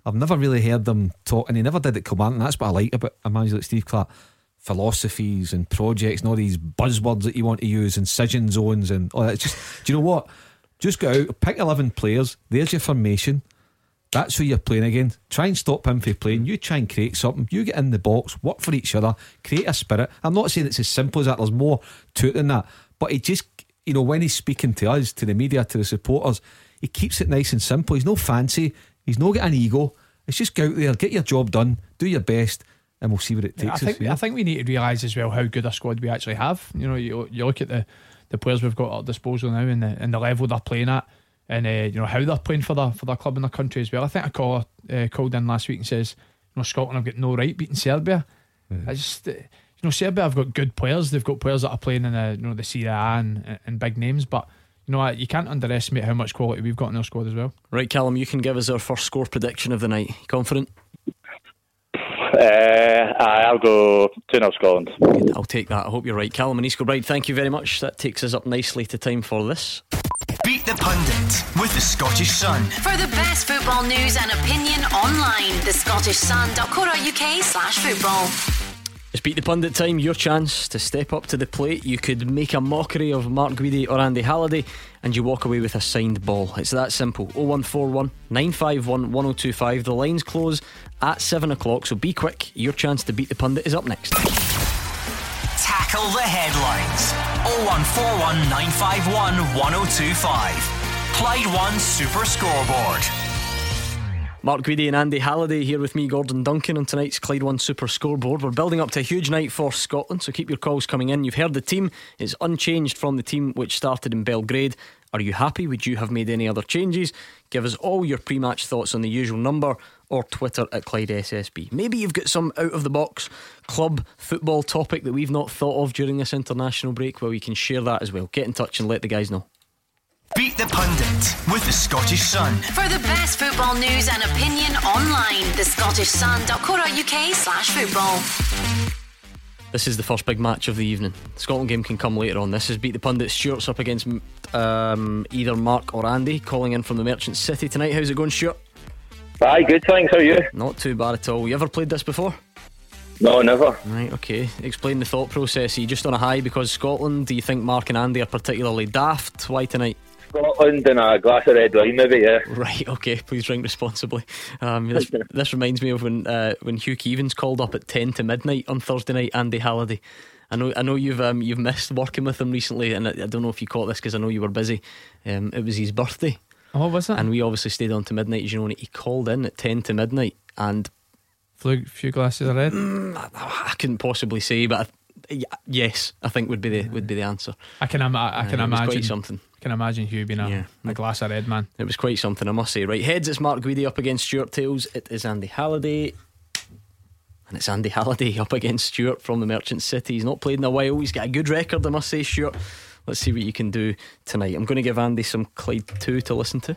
I've never really heard them talk, and he never did it come out. And that's what I like about a manager like Steve Clark. Philosophies and projects and all these buzzwords that you want to use, incision zones and all that. It's just, do you know what? Just go out, pick eleven players. There's your formation. That's who you're playing against. Try and stop him from playing. You try and create something. You get in the box, work for each other, create a spirit. I'm not saying it's as simple as that. There's more to it than that. But he just, you know, when he's speaking to us, to the media, to the supporters, he keeps it nice and simple. He's no fancy. He's no got an ego. It's just go out there, get your job done, do your best, and we'll see what it takes. Yeah, I think, us, yeah. I think we need to realise as well how good a squad we actually have. You know, you, you look at the, the players we've got at our disposal now, and the, and the level they're playing at. And uh, you know how they're playing for their for their club and their country as well. I think a caller uh, called in last week and says, "You know, Scotland have got no right beating Serbia." Mm. I just, uh, you know, Serbia have got good players. They've got players that are playing in the, you know, the Serie A and, and big names. But you know, you can't underestimate how much quality we've got in our squad as well. Right, Callum, you can give us our first score prediction of the night. You confident? Uh, I'll go two nil Scotland. I'll take that. I hope you're right, Callum and East Kilbride. Thank you very much. That takes us up nicely to time for this. Beat the Pundit with the Scottish Sun. For the best football news and opinion online, the scottish sun dot co dot u k slash football. It's Beat the Pundit time. Your chance to step up to the plate. You could make a mockery of Mark Guidi or Andy Halliday, and you walk away with a signed ball. It's that simple. oh one four one, nine five one, one oh two five. The lines close at seven o'clock, so be quick. Your chance to beat the pundit is up next. Tackle the headlines. oh one four one, nine five one, one oh two five. Clyde One Super Scoreboard. Mark Guidi and Andy Halliday here with me, Gordon Duncan, on tonight's Clyde One Super Scoreboard. We're building up to a huge night for Scotland, so keep your calls coming in. You've heard the team. It's unchanged from the team which started in Belgrade. Are you happy? Would you have made any other changes? Give us all your pre-match thoughts on the usual number or Twitter at Clyde S S B. Maybe you've got some out-of-the-box club football topic that we've not thought of during this international break. Well, you can share that as well. Get in touch and let the guys know. Beat the Pundit with the Scottish Sun. For the best football news and opinion online, the scottish sun dot co dot u k slash football. This is the first big match of the evening. The Scotland game can come later on. This is Beat the Pundit. Stuart's up against um, either Mark or Andy, calling in from the Merchant City tonight. How's it going, Stuart? Aye, good thanks, how are you? Not too bad at all. You ever played this before? No, never. Right, okay. Explain the thought process. Are you just on a high because Scotland? Do you think Mark and Andy are particularly daft? Why tonight? Scotland and a glass of red wine, maybe, yeah. Right, okay, please drink responsibly. Um, this, this reminds me of when uh, when Hugh Keevans called up at ten to midnight on Thursday night, Andy Halliday. I know I know you've um, you've missed working with him recently, and I, I don't know if you caught this because I know you were busy. Um, it was his birthday. Oh, was it? And we obviously stayed on to midnight, as you know, and he called in at ten to midnight and... Flew a few glasses of red? Mm, I, I couldn't possibly say, but I, yes, I think would be the would be the answer. I can, Im- I can uh, imagine... quite something. Can imagine Hugh being a, yeah. a glass of red man. It was quite something, I must say. Right, heads, it's Mark Guidi up against Stuart. Tails, it is Andy Halliday. And it's Andy Halliday up against Stuart from the Merchant City. He's not played in a while. He's got a good record, I must say, Stuart. Let's see what you can do tonight. I'm going to give Andy some Clyde two to listen to.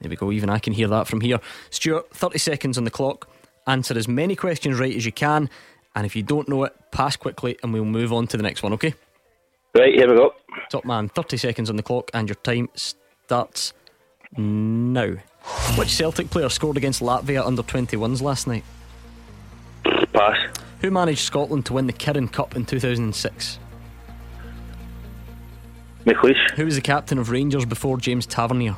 There we go, even I can hear that from here. Stuart, thirty seconds on the clock. Answer as many questions right as you can, and if you don't know it, pass quickly and we'll move on to the next one, okay? Right, here we go. Top man, thirty seconds on the clock, and your time starts now. Which Celtic player scored against Latvia under twenty-ones last night? Pass. Who managed Scotland to win the Kirin Cup in two thousand six? McLeish. Who was the captain of Rangers before James Tavernier?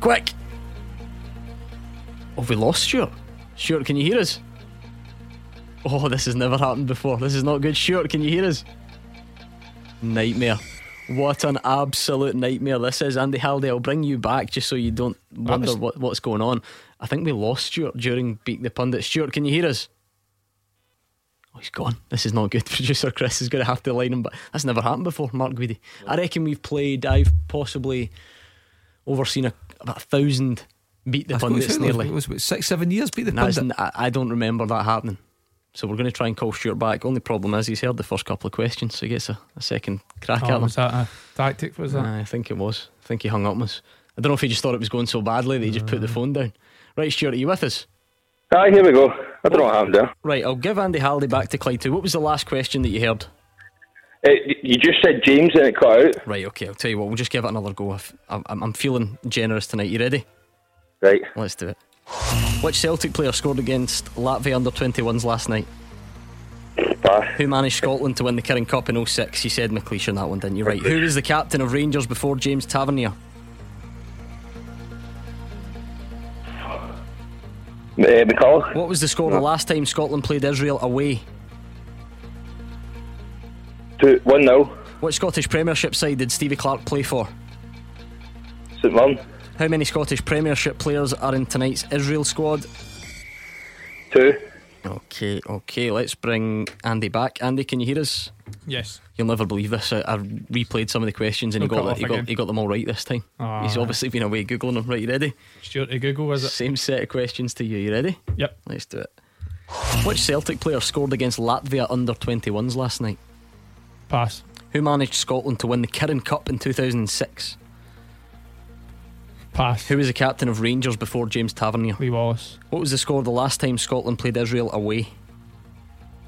Quick! Have we lost Stuart? Stuart, can you hear us? Oh, this has never happened before. This is not good. Stuart, can you hear us? Nightmare. What an absolute nightmare this is. Andy Halliday, I'll bring you back just so you don't wonder was... what, what's going on. I think we lost Stuart during Beak the Pundit. Stuart, can you hear us? Oh, he's gone. This is not good. Producer Chris is going to have to line him back. That's never happened before, Mark Guidi. I reckon we've played, I've possibly overseen a, about a thousand Beat the Pundits nearly. It was about six, seven years Beat the Pundit. N- I don't remember that happening. So we're going to try and call Stuart back. Only problem is he's heard the first couple of questions, so he gets a, a second crack oh, at them. Was that a tactic? Was that? Nah, I think it was. I think he hung up on us. I don't know if he just thought it was going so badly that he just uh, put the phone down. Right, Stuart, are you with us? Aye, here we go. I don't know what happened there. Right, I'll give Andy Halliday back to Clyde too. What was the last question that you heard? It, you just said James and it cut out. Right, okay, I'll tell you what, we'll just give it another go. I'm, I'm feeling generous tonight. You ready? Right. Let's do it. Which Celtic player scored against Latvia under twenty-ones last night? Pass. Who managed Scotland to win the Kirin Cup in oh six? You said McLeish on that one, didn't you? Right. Who was the captain of Rangers before James Tavernier? Uh, McCall. What was the score no. the last time Scotland played Israel away? two one nil. Which Scottish Premiership side did Stevie Clark play for? St Mirren. How many Scottish Premiership players are in tonight's Israel squad? Two. Okay, okay, let's bring Andy back. Andy, can you hear us? Yes. You'll never believe this. I, I replayed some of the questions and he got, he, got, he got them all right this time. Aww. He's obviously been away Googling them. Right, you ready? Stuart to Google, is it? Same set of questions to you. You ready? Yep. Let's do it. Which Celtic player scored against Latvia under twenty-ones last night? Pass. Who managed Scotland to win the Kirin Cup in two thousand six? Pass. Who was the captain of Rangers before James Tavernier? Lee Wallace. What was the score the last time Scotland played Israel away?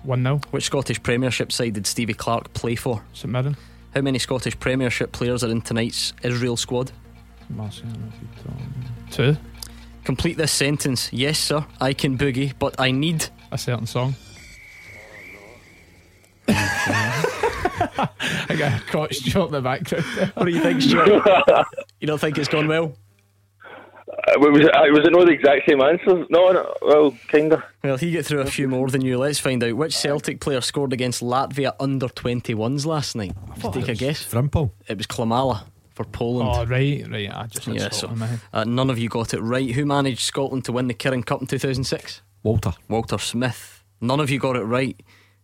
one nil. Which Scottish Premiership side did Stevie Clark play for? St Mirren. How many Scottish Premiership players are in tonight's Israel squad? Two. Complete this sentence. Yes sir, I can boogie, but I need a certain song. I got caught Stuart in the background. What do you think, Stuart? You don't think it's gone well? Uh, was, it, uh, was it not the exact same answer? No, no, well, kinda. Well, he got through a few more than you. Let's find out which Celtic player scored against Latvia under twenty-ones last night. Just take a guess. Frimpel. It was Klimala for Poland. Oh right, right. I just yeah, so, in my head. Uh, none of you got it right. Who managed Scotland to win the Kirin Cup in two thousand six? Walter. Walter Smith. None of you got it right.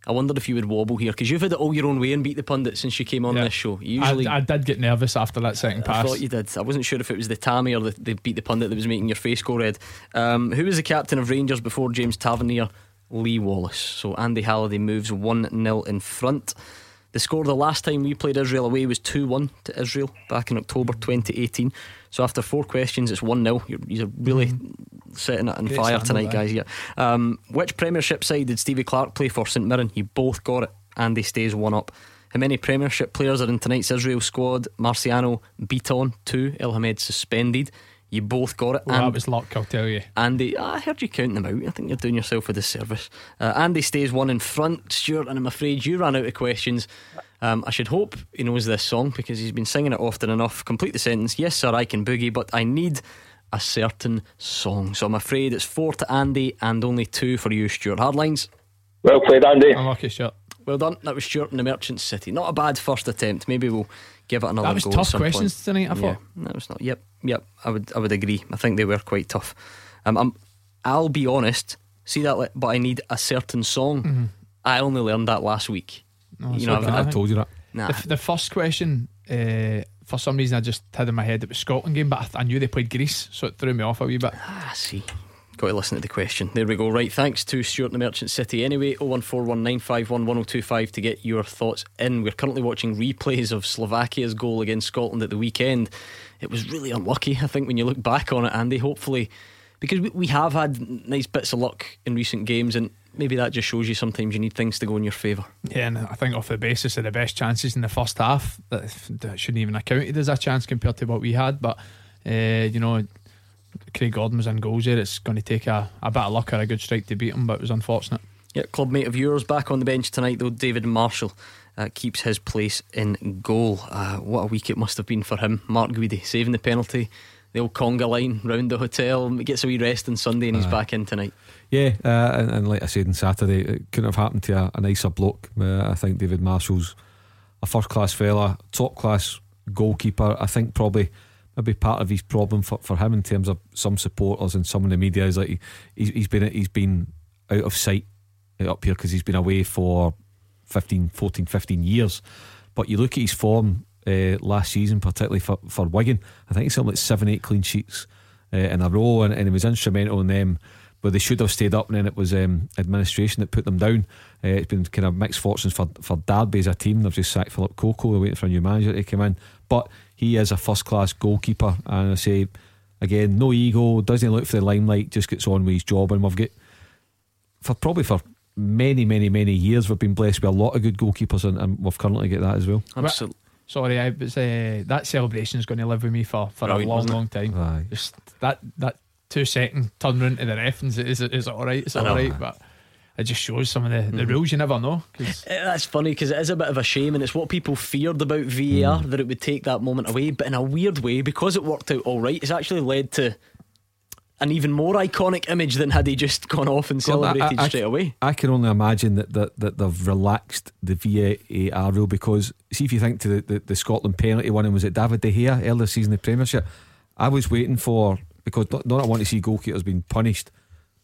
I wondered if you would wobble here because you've had it all your own way and Beat the Pundit since you came on yeah. this show. Usually, I, I did get nervous after that second pass. I thought you did. I wasn't sure if it was the Tammy or the, the Beat the Pundit that was making your face go red. Um, who was the captain of Rangers before James Tavernier? Lee Wallace. So Andy Halliday moves one nil in front. The score the last time we played Israel away was two one to Israel back in October twenty eighteen. So after four questions, it's one nil. You're, you're really mm. setting it on Great fire tonight, guys. Yeah. Um, which Premiership side did Stevie Clark play for? St Mirren. You both got it. Andy stays one up. How many Premiership players are in tonight's Israel squad? Marciano, Beaton, two. El Hamed suspended. You both got it. Well, that was luck, I'll tell you. Andy, I heard you counting them out. I think you're doing yourself a disservice. Uh, Andy stays one in front, Stuart, and I'm afraid you ran out of questions. Um, I should hope he knows this song because he's been singing it often enough. Complete the sentence. Yes, sir, I can boogie, but I need a certain song. So I'm afraid it's four to Andy and only two for you, Stuart. Hardlines. Well played, Andy. I'm lucky, Stuart. Well done. That was Stuart in the Merchant City. Not a bad first attempt. Maybe we'll give it another go. That was go tough questions point. Tonight, I yeah, thought. That was not. Yep, yep. I would, I would agree. I think they were quite tough. Um, I'm, I'll be honest. See that, but I need a certain song. Mm-hmm. I only learned that last week. No, you know, I've, I've told you that. Nah. The, the first question, uh, for some reason, I just had in my head it was Scotland game, but I, th- I knew they played Greece, so it threw me off a wee bit. Ah, I see. Got to listen to the question. There we go. Right, thanks to Stuart in the Merchant City. Anyway, oh one four one nine five one one oh two five to get your thoughts in. We're currently watching replays of Slovakia's goal against Scotland at the weekend. It was really unlucky, I think, when you look back on it, Andy. Hopefully, because we, we have had nice bits of luck in recent games, and maybe that just shows you sometimes you need things to go in your favour. Yeah, and I think off the basis of the best chances in the first half, that shouldn't even have counted as a chance compared to what we had. But uh, you know, Craig Gordon was in goals there. It's going to take a, a bit of luck or a good strike to beat him, but it was unfortunate. Yeah, clubmate of yours back on the bench tonight though, David Marshall, uh, keeps his place in goal. uh, What a week it must have been for him. Mark Guidi saving the penalty, the old conga line round the hotel. He gets a wee rest on Sunday and he's uh, back in tonight. Yeah, uh, and, and like I said on Saturday, it couldn't have happened to a, a nicer bloke. uh, I think David Marshall's a first class fella, top class goalkeeper. I think probably maybe part of his problem for, for him in terms of some supporters and some in the media is like he, he's, he's been he's been out of sight up here because he's been away for fifteen, fourteen, fifteen years. But you look at his form uh, last season, particularly for, for Wigan. I think he's something like seven, eight clean sheets uh, in a row, and, and he was instrumental in them, but they should have stayed up, and then it was um, administration that put them down. Uh, it's been kind of mixed fortunes for, for Derby as a team. They've just sacked Philip Coco. They're waiting for a new manager to come in, but he is a first class goalkeeper, and I say again, no ego, doesn't look for the limelight, just gets on with his job. And we've got for probably for many many many years we've been blessed with a lot of good goalkeepers, and, and we've currently got that as well. Absolutely. Sorry, I was, uh, that celebration is going to live with me for, for right, a long long time. Aye. Just that that two second turn round to the ref and say, is it, is it alright? Is it alright? But it just shows some of the, the mm. rules you never know. Cause that's funny, because it is a bit of a shame, and it's what people feared about V A R, mm. that it would take that moment away. But in a weird way, because it worked out alright, it's actually led to an even more iconic image than had he just gone off and celebrated God, I, I, straight away. I can only imagine that, that, that they've relaxed the V A R rule, because see, if you think to the, the, the Scotland penalty one, and was it David De Gea earlier season in the Premiership, I was waiting for, because not, not I want to see goalkeepers being punished,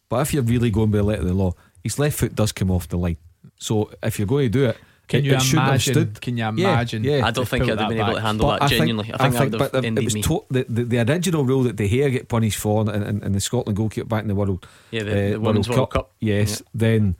but if you're really going by the letter of the law, his left foot does come off the line. So if you're going to do it, can you it imagine? Can you imagine? Yeah, yeah. I don't think I'd have been back. able to handle but that. I genuinely, think, I, think I think that would have ended it was me. To, the, the, the original rule that De Gea get punished for, and, and, and the Scotland goalkeeper back in the World, yeah, the, uh, the Women's World, World Cup. Cup. Yes, yeah. Then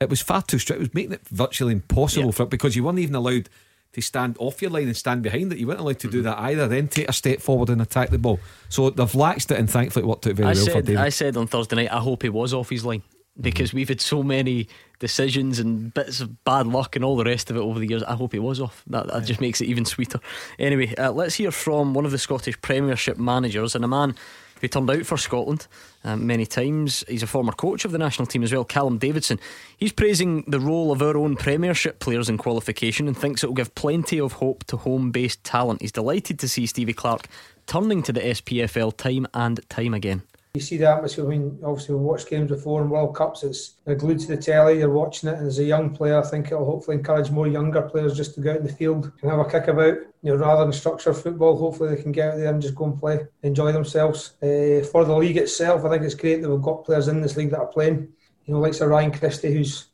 it was far too strict. It was making it virtually impossible yeah. for it, because you weren't even allowed to stand off your line and stand behind it. You weren't allowed to mm-hmm. do that either. Then take a step forward and attack the ball. So they've laxed it, and thankfully it worked out very I well said, for David. I said on Thursday night, I hope he was off his line, because we've had so many decisions and bits of bad luck and all the rest of it over the years. I hope it was off. That, that just makes it even sweeter. Anyway, uh, let's hear from one of the Scottish Premiership managers, and a man who turned out for Scotland uh, many times. He's a former coach of the national team as well, Callum Davidson. He's praising the role of our own Premiership players in qualification, and thinks it will give plenty of hope to home-based talent. He's delighted to see Stevie Clark turning to the S P F L time and time again. You see the atmosphere when, obviously, we watch games before and World Cups, it's they're glued to the telly, you're watching it, and as a young player, I think it'll hopefully encourage more younger players just to go out in the field and have a kick about. You know, rather than structure football, hopefully they can get out there and just go and play, enjoy themselves. Uh, for the league itself, I think it's great that we've got players in this league that are playing. You know, like Sir Ryan Christie, who's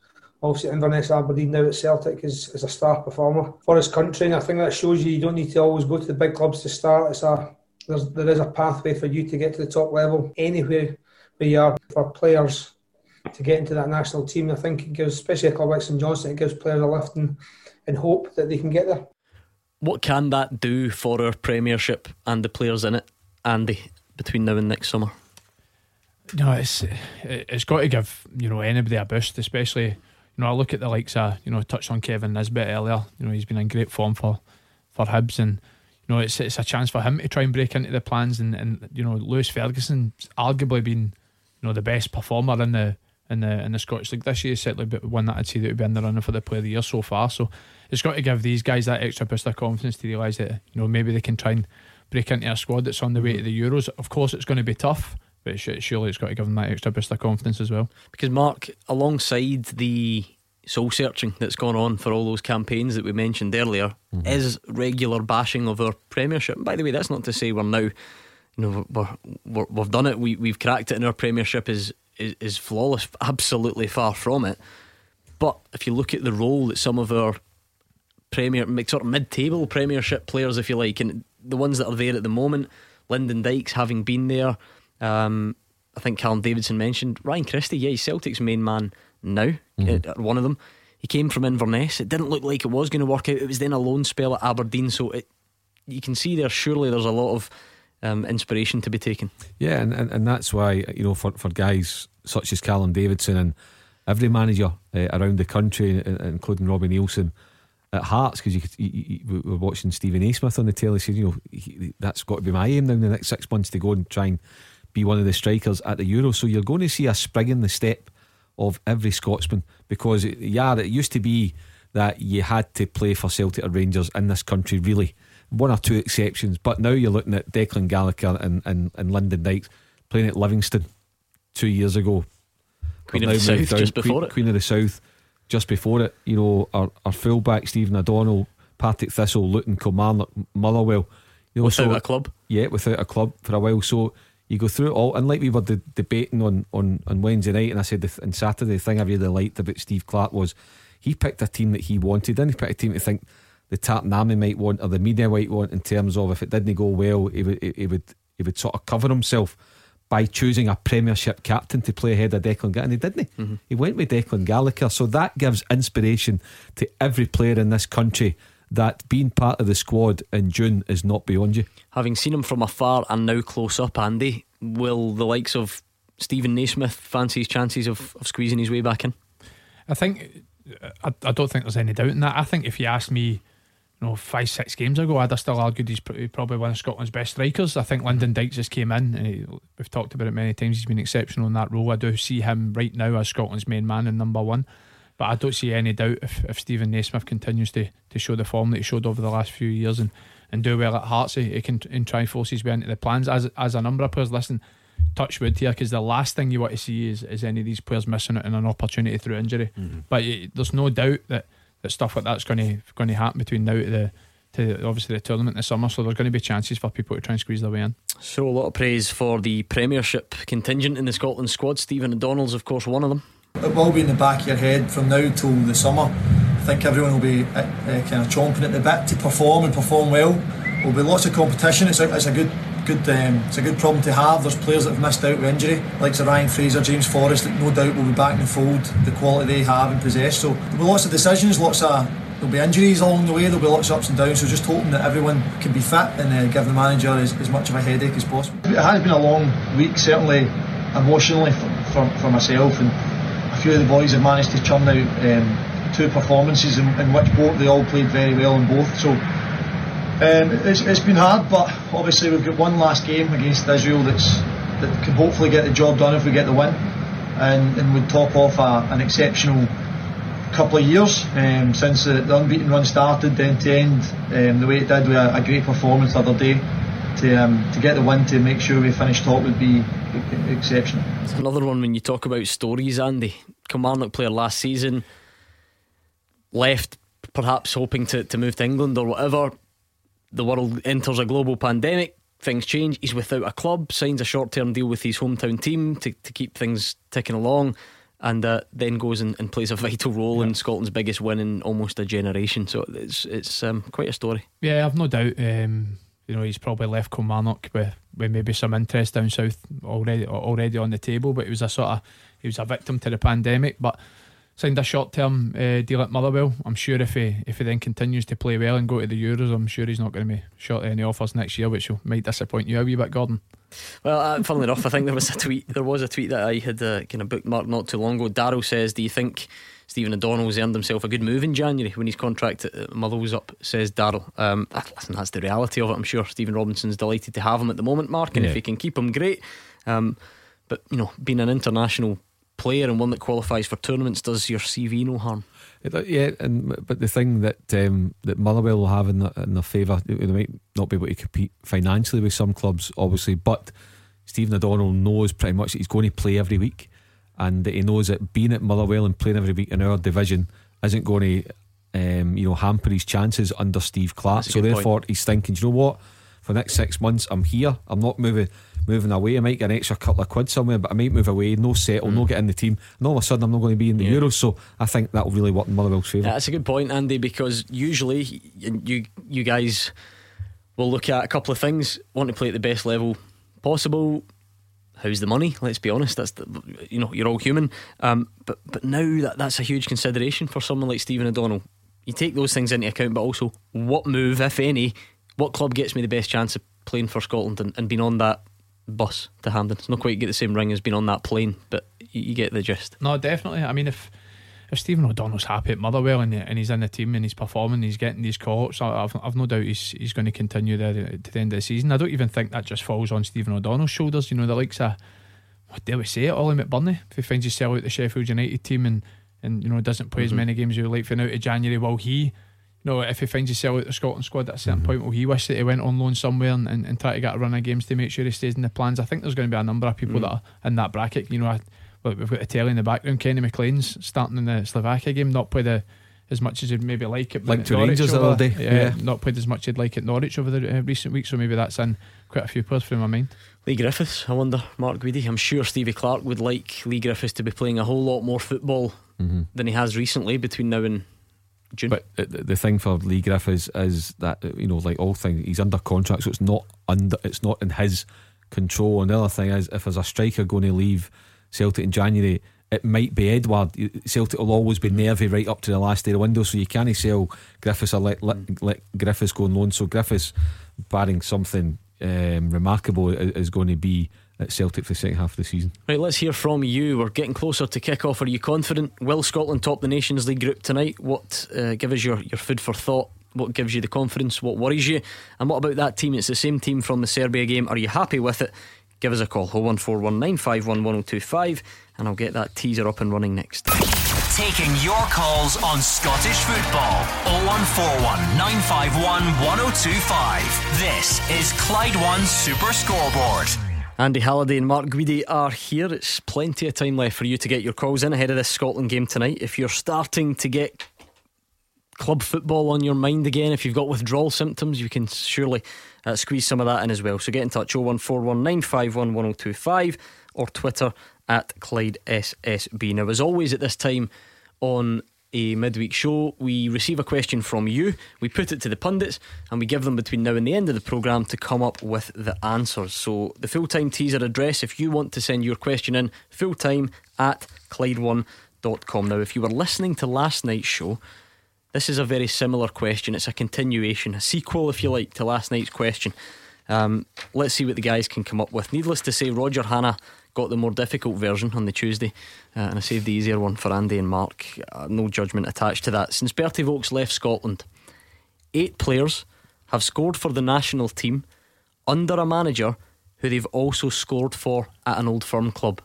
obviously Inverness, Aberdeen, now at Celtic, is, is a star performer for his country, and I think that shows you you don't need to always go to the big clubs to start. It's a There's, there is a pathway for you to get to the top level anywhere where you are, for players to get into that national team. I think it gives, especially a club like St Johnstone, it gives players a lift and, and hope that they can get there. What can that do for our Premiership and the players in it, Andy, between now and next summer? No, it's it's got to give, you know, anybody a boost, especially, you know, I look at the likes of, you know, I touched on Kevin Nisbet earlier. You know, he's been in great form for, for Hibs, and you know, it's it's a chance for him to try and break into the plans. And, and you know, Lewis Ferguson's arguably been, you know, the best performer in the in the in the Scottish League this year. Certainly, but one that I'd say that would be in the running for the Player of the Year so far. So it's got to give these guys that extra boost of confidence to realise that, you know, maybe they can try and break into a squad that's on the way to the Euros. Of course, it's going to be tough, but surely it's got to give them that extra boost of confidence as well. Because, Mark, alongside the soul searching that's gone on for all those campaigns that we mentioned earlier, mm-hmm. is regular bashing of our Premiership. And by the way, that's not to say we're now, you know, we're, we're, we've done it, we, we've cracked it, and our Premiership is, is, is flawless. Absolutely far from it. But if you look at the role that some of our Premier, sort of mid-table Premiership players, if you like, and the ones that are there at the moment, Lyndon Dykes having been there, um, I think Callum Davidson mentioned Ryan Christie. Yeah, he's Celtic's main man now, mm-hmm. one of them. He came from Inverness. It didn't look like it was going to work out. It was then a loan spell at Aberdeen. So it, you can see there surely there's a lot of um, inspiration to be taken. Yeah, and, and, and that's why, you know, for, for guys such as Callum Davidson and every manager uh, around the country, including Robbie Nielsen at Hearts, because you, you, you were watching Stephen A. Smith on the telly saying, you know, he, that's got to be my aim now in the next six months to go and try and be one of the strikers at the Euro. So you're going to see a spring in the step of every Scotsman, because it, yeah, it used to be that you had to play for Celtic or Rangers in this country, really, one or two exceptions. But now you're looking at Declan Gallagher and, and, and Lyndon Dykes playing at Livingston two years ago. Queen of the South down, just before Queen, it Queen of the South just before it, you know, our, our fullback Stephen O'Donnell, Partick Thistle, Luton, Kilmarnock, Motherwell, you know, without so, a club. Yeah, without a club for a while. So you go through it all. And like we were de- debating on, on, on Wednesday night, and I said th- on Saturday, the thing I really liked about Steve Clark was he picked a team that he wanted, and he picked a team to think the Tartanami might want, or the media might want, in terms of if it didn't go well, he would, he would, he would sort of cover himself by choosing a Premiership captain to play ahead of Declan Gallagher. And he didn't. He? Mm-hmm. He went with Declan Gallagher. So that gives inspiration to every player in this country that being part of the squad in June is not beyond you. Having seen him from afar and now close up, Andy, will the likes of Stephen Naismith fancy his chances of, of squeezing his way back in? I think I, I don't think there's any doubt in that. I think if you asked me, you know, five, six games ago, I'd have still argued he's probably one of Scotland's best strikers. I think Lyndon Dykes just came in, and he, we've talked about it many times, he's been exceptional in that role. I do see him right now as Scotland's main man and number one. But I don't see any doubt if, if Stephen Naismith continues to, to show the form that he showed over the last few years and, and do well at Hearts, he, he can and try and force his way into the plans. As as a number of players, listen, touch wood here, because the last thing you want to see is, is any of these players missing out on an opportunity through injury. Mm-hmm. But it, there's no doubt that, that stuff like that's going to going to happen between now to the to obviously the tournament in the summer. So there's going to be chances for people to try and squeeze their way in. So a lot of praise for the Premiership contingent in the Scotland squad. Stephen O'Donnell's, of course, one of them. It will be in the back of your head from now till the summer. I think everyone will be uh, uh, kind of chomping at the bit to perform and perform well. There'll be lots of competition. It's a, it's a good, good, um, it's a good problem to have. There's players that have missed out with injury, like Sir Ryan Fraser, James Forrest, that no doubt will be back in the fold. The quality they have and possess. So there'll be lots of decisions, lots of there'll be injuries along the way. There'll be lots of ups and downs. So just hoping that everyone can be fit and uh, give the manager as, as much of a headache as possible. It has been a long week, certainly emotionally for, for, for myself, and a few of the boys have managed to churn out um, two performances in, in which both they all played very well in both. So um, it's, it's been hard, but obviously we've got one last game against Israel that's, that can hopefully get the job done if we get the win, and, and would top off a, an exceptional couple of years um, since the, the unbeaten run started, then to end um, the way it did with a, a great performance the other day. To, um, to get the win to make sure we finish top would be exceptional. It's another one when you talk about stories, Andy. Kilmarnock player last season, left perhaps hoping to, to move to England or whatever. The world enters a global pandemic, things change. He's without a club, signs a short term deal with his hometown team to, to keep things ticking along, and uh, then goes and, and plays a vital role yeah. in Scotland's biggest win in almost a generation. So it's it's um, quite a story. Yeah, I've no doubt. Um You know, he's probably left Kilmarnock with, with maybe some interest down south already already on the table, but he was a sort of he was a victim to the pandemic. But signed a short term uh, deal at Motherwell. I'm sure if he if he then continues to play well and go to the Euros, I'm sure he's not going to be short any offers next year, which will, might disappoint you a wee bit, Gordon. Well, uh, funnily enough, I think there was a tweet. There was a tweet that I had uh, kind of bookmarked not too long ago. Daryl says, "Do you think Stephen O'Donnell's earned himself a good move in January when his contract at Motherwell's up?" Says Daryl. Um, listen, that's the reality of it. I'm sure Stephen Robinson's delighted to have him at the moment, Mark, and yeah. if he can keep him, great. Um, but you know, being an international player and one that qualifies for tournaments does your C V no harm. Yeah, and but the thing that um, that Motherwell will have in, the, in their favour, they might not be able to compete financially with some clubs, obviously, but Stephen O'Donnell knows pretty much that he's going to play every week, and that he knows that being at Motherwell and playing every week in our division isn't going to um, you know, hamper his chances under Steve Clark. So therefore, point. he's thinking, do you know what? For the next six months, I'm here. I'm not moving. Moving away, I might get an extra couple of quid somewhere, but I might move away, no settle, mm. no get in the team, and all of a sudden I'm not going to be in the yeah. Euros. So I think that'll really work in Motherwell's favour. Yeah, that's a good point, Andy, because usually you you guys will look at a couple of things. Want to play at the best level possible. How's the money? Let's be honest. That's the, you know, you're all human. Um, but but now that that's a huge consideration for someone like Stephen O'Donnell. You take those things into account, but also what move, if any, what club gets me the best chance of playing for Scotland and, and being on that bus to Hampden. It's not quite get the same ring as being on that plane, but you, you get the gist. No, definitely. I mean, if if Stephen O'Donnell's happy at Motherwell and, and he's in the team and he's performing, he's getting these calls, I've, I've no doubt he's he's going to continue there to the end of the season. I don't even think that just falls on Stephen O'Donnell's shoulders. You know, the likes of, what dare we say it, Ollie McBurnie, if he finds himself out the Sheffield United team and, and you know doesn't play mm-hmm. as many games as he would like for now to January, well, he No, if he finds himself out the Scotland squad at a certain mm-hmm. point, will he wish that he went on loan somewhere and, and, and try to get a run of games to make sure he stays in the plans? I think there's going to be a number of people mm-hmm. that are in that bracket. You know, I, well, we've got a telly in the background. Kenny McLean's starting in the Slovakia game, not played a, as much as he'd maybe like it. Like to Rangers the other day. Yeah, yeah, not played as much as he'd like at Norwich over the uh, recent weeks, so maybe that's in quite a few players through my mind. Lee Griffiths, I wonder, Mark Guidi. I'm sure Stevie Clark would like Lee Griffiths to be playing a whole lot more football mm-hmm. than he has recently between now and June. But the thing for Lee Griffiths is, is that, you know, like all things, he's under contract, so it's not under, it's not in his control. And the other thing is, if there's a striker going to leave Celtic in January, it might be Edward. Celtic will always be nervy right up to the last day of the window, so you can't sell Griffiths or let, let, let Griffiths go on loan. So Griffiths, barring something um, remarkable, is going to be at Celtic for the second half of the season. Right, let's hear from you. We're getting closer to kick off. Are you confident? Will Scotland top the Nations League group tonight? What uh, give us your, your food for thought? What gives you the confidence? What worries you? And what about that team? It's the same team from the Serbia game. Are you happy with it? Give us a call, oh one four one nine five one one oh two five, and I'll get that teaser up and running next. Taking your calls on Scottish football, oh one four one nine five one one oh two five. This is Clyde One Super Scoreboard. Andy Halliday and Mark Guidi are here. It's plenty of time left for you to get your calls in ahead of this Scotland game tonight. If you're starting to get club football on your mind again, if you've got withdrawal symptoms, you can surely uh, squeeze some of that in as well. So get in touch, oh one four one nine five one one oh two five, or Twitter at Clyde S S B. Now, as always at this time on a midweek show, we receive a question from you, we put it to the pundits, and we give them between now and the end of the programme to come up with the answers. So the full-time teaser address, if you want to send your question in, full-time at Clyde one dot com. Now, if you were listening to last night's show, this is a very similar question. It's a continuation, a sequel, if you like, to last night's question. Um, let's see what the guys can come up with. Needless to say, Roger Hannah got the more difficult version on the Tuesday, uh, and I saved the easier one for Andy and Mark. Uh, no judgment attached to that. Since Bertie Vokes left Scotland, eight players have scored for the national team under a manager who they've also scored for at an Old Firm club.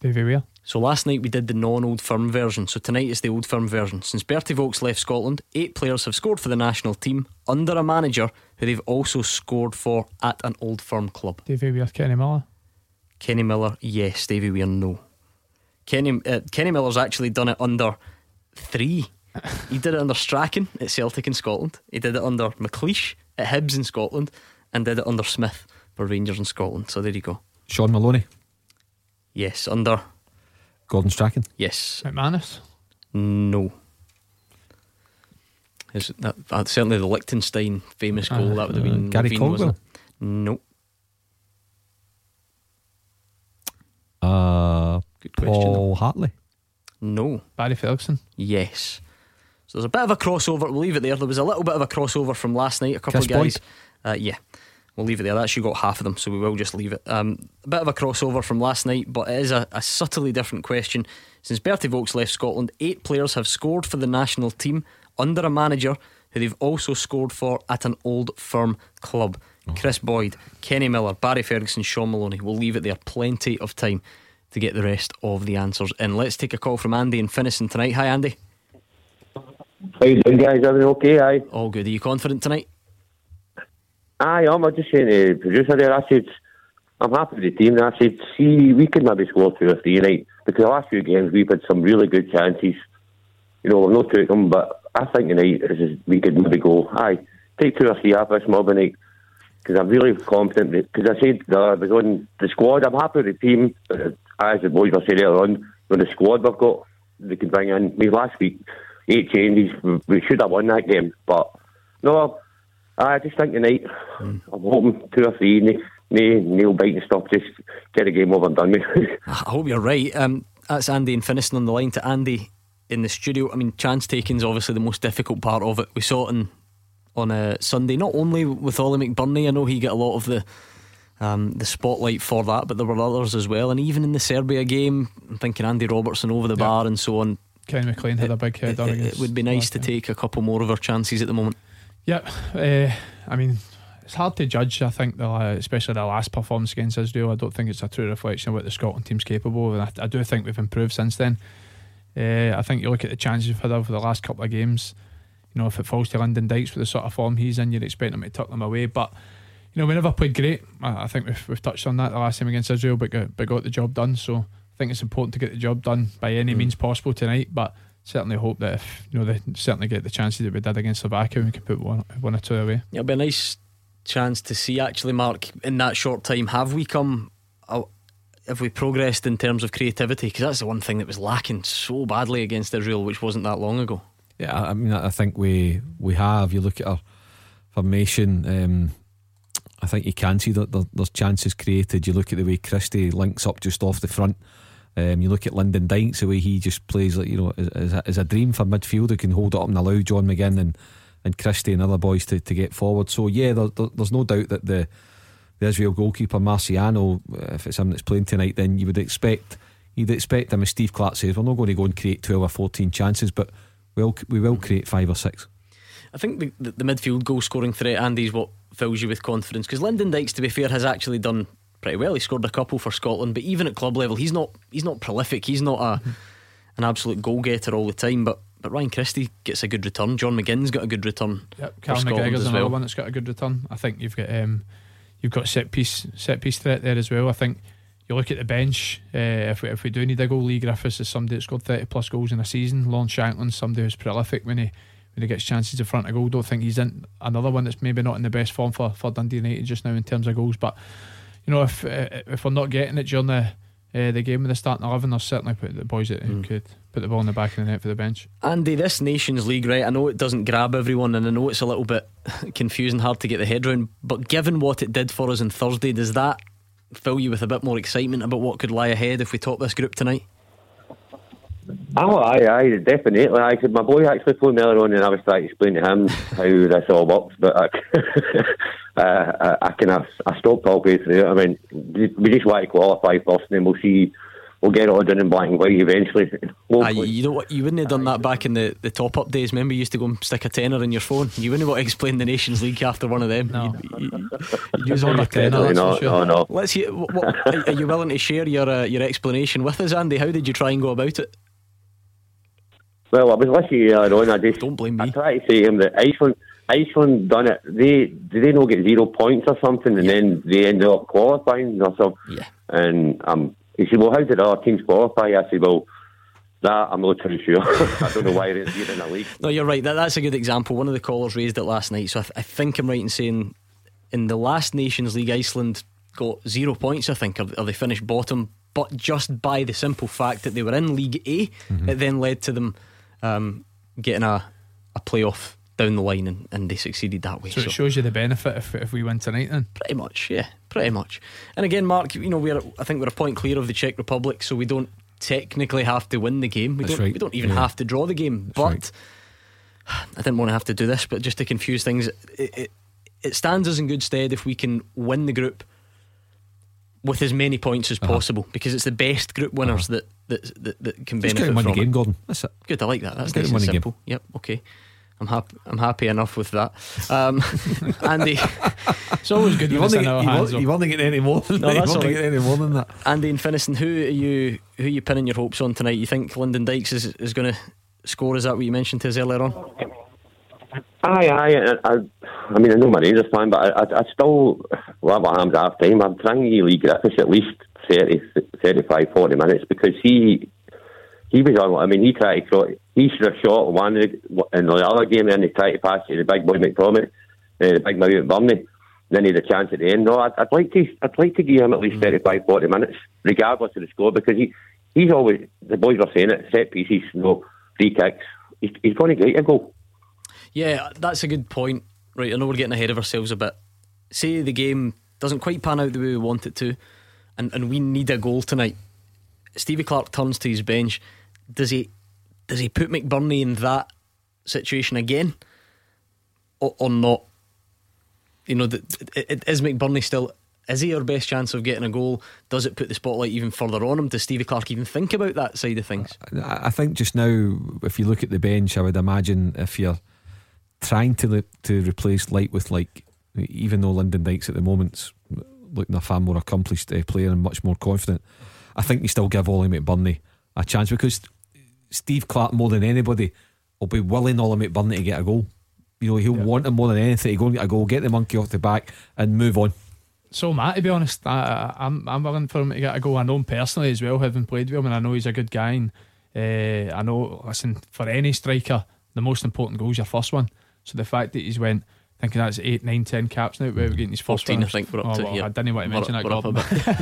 Davy Weir. So last night we did the non-Old Firm version, so tonight is the Old Firm version. Since Bertie Vokes left Scotland, eight players have scored for the national team under a manager who they've also scored for at an Old Firm club. Davy Weir, Kenny Miller. Kenny Miller, yes. Davy Weir, no. Kenny uh, Kenny Miller's actually done it under three. He did it under Strachan at Celtic in Scotland. He did it under McLeish at Hibs in Scotland, and did it under Smith for Rangers in Scotland. So there you go. Sean Maloney. Yes, under Gordon Strachan. Yes. McManus. No. Is that, uh, certainly the Liechtenstein famous goal uh, that would have been uh, Gary Levine, Caldwell. No. Uh, Good question. Paul Hartley. No. Barry Ferguson? Yes. So there's a bit of a crossover. We'll leave it there. There was a little bit of a crossover from last night. A couple Kiss of guys uh, yeah, we'll leave it there. That's you got half of them, so we will just leave it. um, A bit of a crossover from last night, but it is a, a subtly different question. Since Bertie Vogts left Scotland, eight players have scored for the national team under a manager who they've also scored for at an old firm club. oh. Chris Boyd, Kenny Miller, Barry Ferguson, Sean Maloney. We'll leave it there. Plenty of time to get the rest of the answers in. Let's take a call from Andy in Finiston tonight. Hi Andy. How you doing, guys? Everything okay? Aye. All good. Are you confident tonight? Aye, I'm just saying to the producer there, I said I'm happy with the team, and I said, see, we could maybe score two or three tonight, because the last few games we've had some really good chances. You know, we've not took them, but I think tonight is, we could maybe go, aye, take two or three off this mob tonight, because I'm really confident. Because I said uh, I was on the squad, I'm happy with the team. As the boys were saying earlier on, with the squad we've got, we can bring in. We last week, eight changes, we should have won that game, but no, I just think tonight mm. I'm hoping two or three nail na- nail biting stuff, just get the game over and done with. I hope you're right. um, That's Andy in Finiston on the line. To Andy in the studio, I mean, chance taking is obviously the most difficult part of it. We saw it in, on a Sunday, not only with Oliver McBurnie. I know he got a lot of the um, the spotlight for that, but there were others as well. And even in the Serbia game, I'm thinking Andy Robertson over the yeah. bar and so on. Kenny McLean had it, a big head on against. It would be nice to take a couple more of our chances at the moment. Yep. uh, I mean, it's hard to judge. I think the, uh, especially the last performance against Israel, I don't think it's a true reflection of what the Scotland team's capable of. And I, I do think we've improved since then. uh, I think you look at the chances we've had over the last couple of games. You know, if it falls to Lyndon Dykes with the sort of form he's in, you'd expect him to tuck them away. But you know, we never played great. I, I think we've, we've touched on that the last time against Israel, but got, but got the job done. So I think it's important to get the job done by any mm. means possible tonight, but certainly hope that if you know they certainly get the chances that we did against Slovakia, we can put one, one or two away. It'll be a nice chance to see, actually, Mark, in that short time, have we come, have we progressed in terms of creativity? Because that's the one thing that was lacking so badly against Israel, which wasn't that long ago. Yeah, I mean, I think we we have. You look at our formation. Um, I think you can see that there's chances created. You look at the way Christie links up just off the front. Um, you look at Lyndon Dykes, the way he just plays, like, you know, is, is a dream for midfield who can hold it up and allow John McGinn and, and Christie and other boys to, to get forward. So yeah, there, there, there's no doubt that the the Israel goalkeeper Marciano, if it's him that's playing tonight, then you would expect you'd expect him, as Steve Clark says, we're not going to go and create twelve or fourteen chances, but we'll, we will create five or six. I think the, the, the midfield goal scoring threat, Andy, is what fills you with confidence, because Lyndon Dykes, to be fair, has actually done pretty well. He scored a couple for Scotland, but even at club level, he's not he's not prolific. He's not a an absolute goal getter all the time. But but Ryan Christie gets a good return. John McGinn's got a good return. Yep, Callum McGregor's another well. one that's got a good return. I think you've got um, you've got set piece set piece threat there as well. I think you look at the bench. Uh, if we if we do need a goal, Lee Griffiths is somebody that's scored thirty plus goals in a season. Lon Shanklin's somebody who's prolific when he when he gets chances in front of goal. Don't think he's in another one that's maybe not in the best form for for Dundee United just now in terms of goals, but. You know, if uh, if we're not getting it during the uh, the game with the starting eleven, there's certainly put the boys that mm. could put the ball in the back of the net for the bench. Andy, this Nations League, right? I know it doesn't grab everyone, and I know it's a little bit confusing, hard to get the head round. But given what it did for us on Thursday, does that fill you with a bit more excitement about what could lie ahead if we top this group tonight? Oh, aye, aye, definitely. I said my boy actually phoned earlier on, and I was trying to explain to him how this all works, but I, uh, I, I kind of I stopped halfway through. I mean, we just want to qualify first, and then we'll see. We'll get it all done in black and white eventually. Aye, you know what? You wouldn't have done aye. that back in the, the top up days. Remember, you used to go and stick a tenner in your phone. You wouldn't want to explain the Nations League after one of them. No, you, you, you use all your tenner. That's not, for sure. No, no. Let's hear. What, are you willing to share your uh, your explanation with us, Andy? How did you try and go about it? Well, I was listening earlier on. I just don't blame me. I tried to say to him that Iceland, Iceland done it. They did they not get zero points or something, and yeah. then they ended up qualifying or something. Yeah. And um, he said, "Well, how did our teams qualify?" I said, "Well, that I'm not too sure. I don't know why they're in the league." No, you're right. That, that's a good example. One of the callers raised it last night, so I, th- I think I'm right in saying in the last Nations League, Iceland got zero points. I think, or, or they finished bottom, but just by the simple fact that they were in League A, mm-hmm. it then led to them. Um, getting a, a playoff down the line, and, and they succeeded that way. So it so. shows you the benefit if, if we win tonight, then. Pretty much, yeah, pretty much. And again, Mark, you know, we're I think we're a point clear of the Czech Republic, so we don't technically have to win the game. We, don't, right. we don't even yeah. have to draw the game. That's but right. I didn't want to have to do this, but just to confuse things, it, it, it stands us in good stead if we can win the group with as many points as uh-huh. possible, because it's the best group winners uh-huh. that, that, that that can benefit from it. Just get out and win the game, Gordon. That's it. Good, I like that. That's nice and simple. Game. Yep, okay. I'm happy. I'm happy enough with that. Um, Andy, it's always good. You won't get any more than no, that. You won't get any more than that. Andy and Finiston, who are you? Who are you pinning your hopes on tonight? You think Lyndon Dykes is is going to score? Is that what you mentioned to us earlier on? Aye, aye. I, I, I mean, I know my Rangers fan, but I, I, I still love what happens half time. I'm trying Lee Griffiths at least thirty, thirty-five, forty minutes, because he. He was on. I mean, he tried to throw, he should have shot one in the other game, and he tried to pass it to the big boy McTominay, the big boy McBurnie. Then he had a chance at the end. No, I'd, I'd like to, I'd like to give him at least thirty-five, forty minutes, regardless of the score, because he, he's always, the boys were saying it, set pieces, no free kicks. He's, he's going to get a goal. Yeah, that's a good point. Right, I know we're getting ahead of ourselves a bit. Say the game doesn't quite pan out the way we want it to, and and we need a goal tonight. Stevie Clark turns to his bench. Does he does he put McBurnie in that situation again, or, or not? You know, the, it, it, is McBurnie still, is he our best chance of getting a goal? Does it put the spotlight even further on him? Does Stevie Clark even think about that side of things? I, I think just now, if you look at the bench, I would imagine if you're trying to to replace light with like, even though Lyndon Dykes at the moment's looking a far more accomplished uh, player and much more confident, I think you still give Ollie McBurnie a chance, because Steve Clark, more than anybody, will be willing Ollie McBurnie to get a goal. You know, he'll yeah. want him more than anything to go and get a goal, get the monkey off the back and move on. So Matt, to be honest, I, I'm I'm willing for him to get a goal. I know him personally as well, having played with him, and I know he's a good guy, and uh, I know, listen, for any striker, the most important goal is your first one. So the fact that he's went, thinking that's eight, nine, ten caps now, where we're getting his first fourteen, one, I think we're up oh, to well, yeah. I didn't want to mention we're, that we're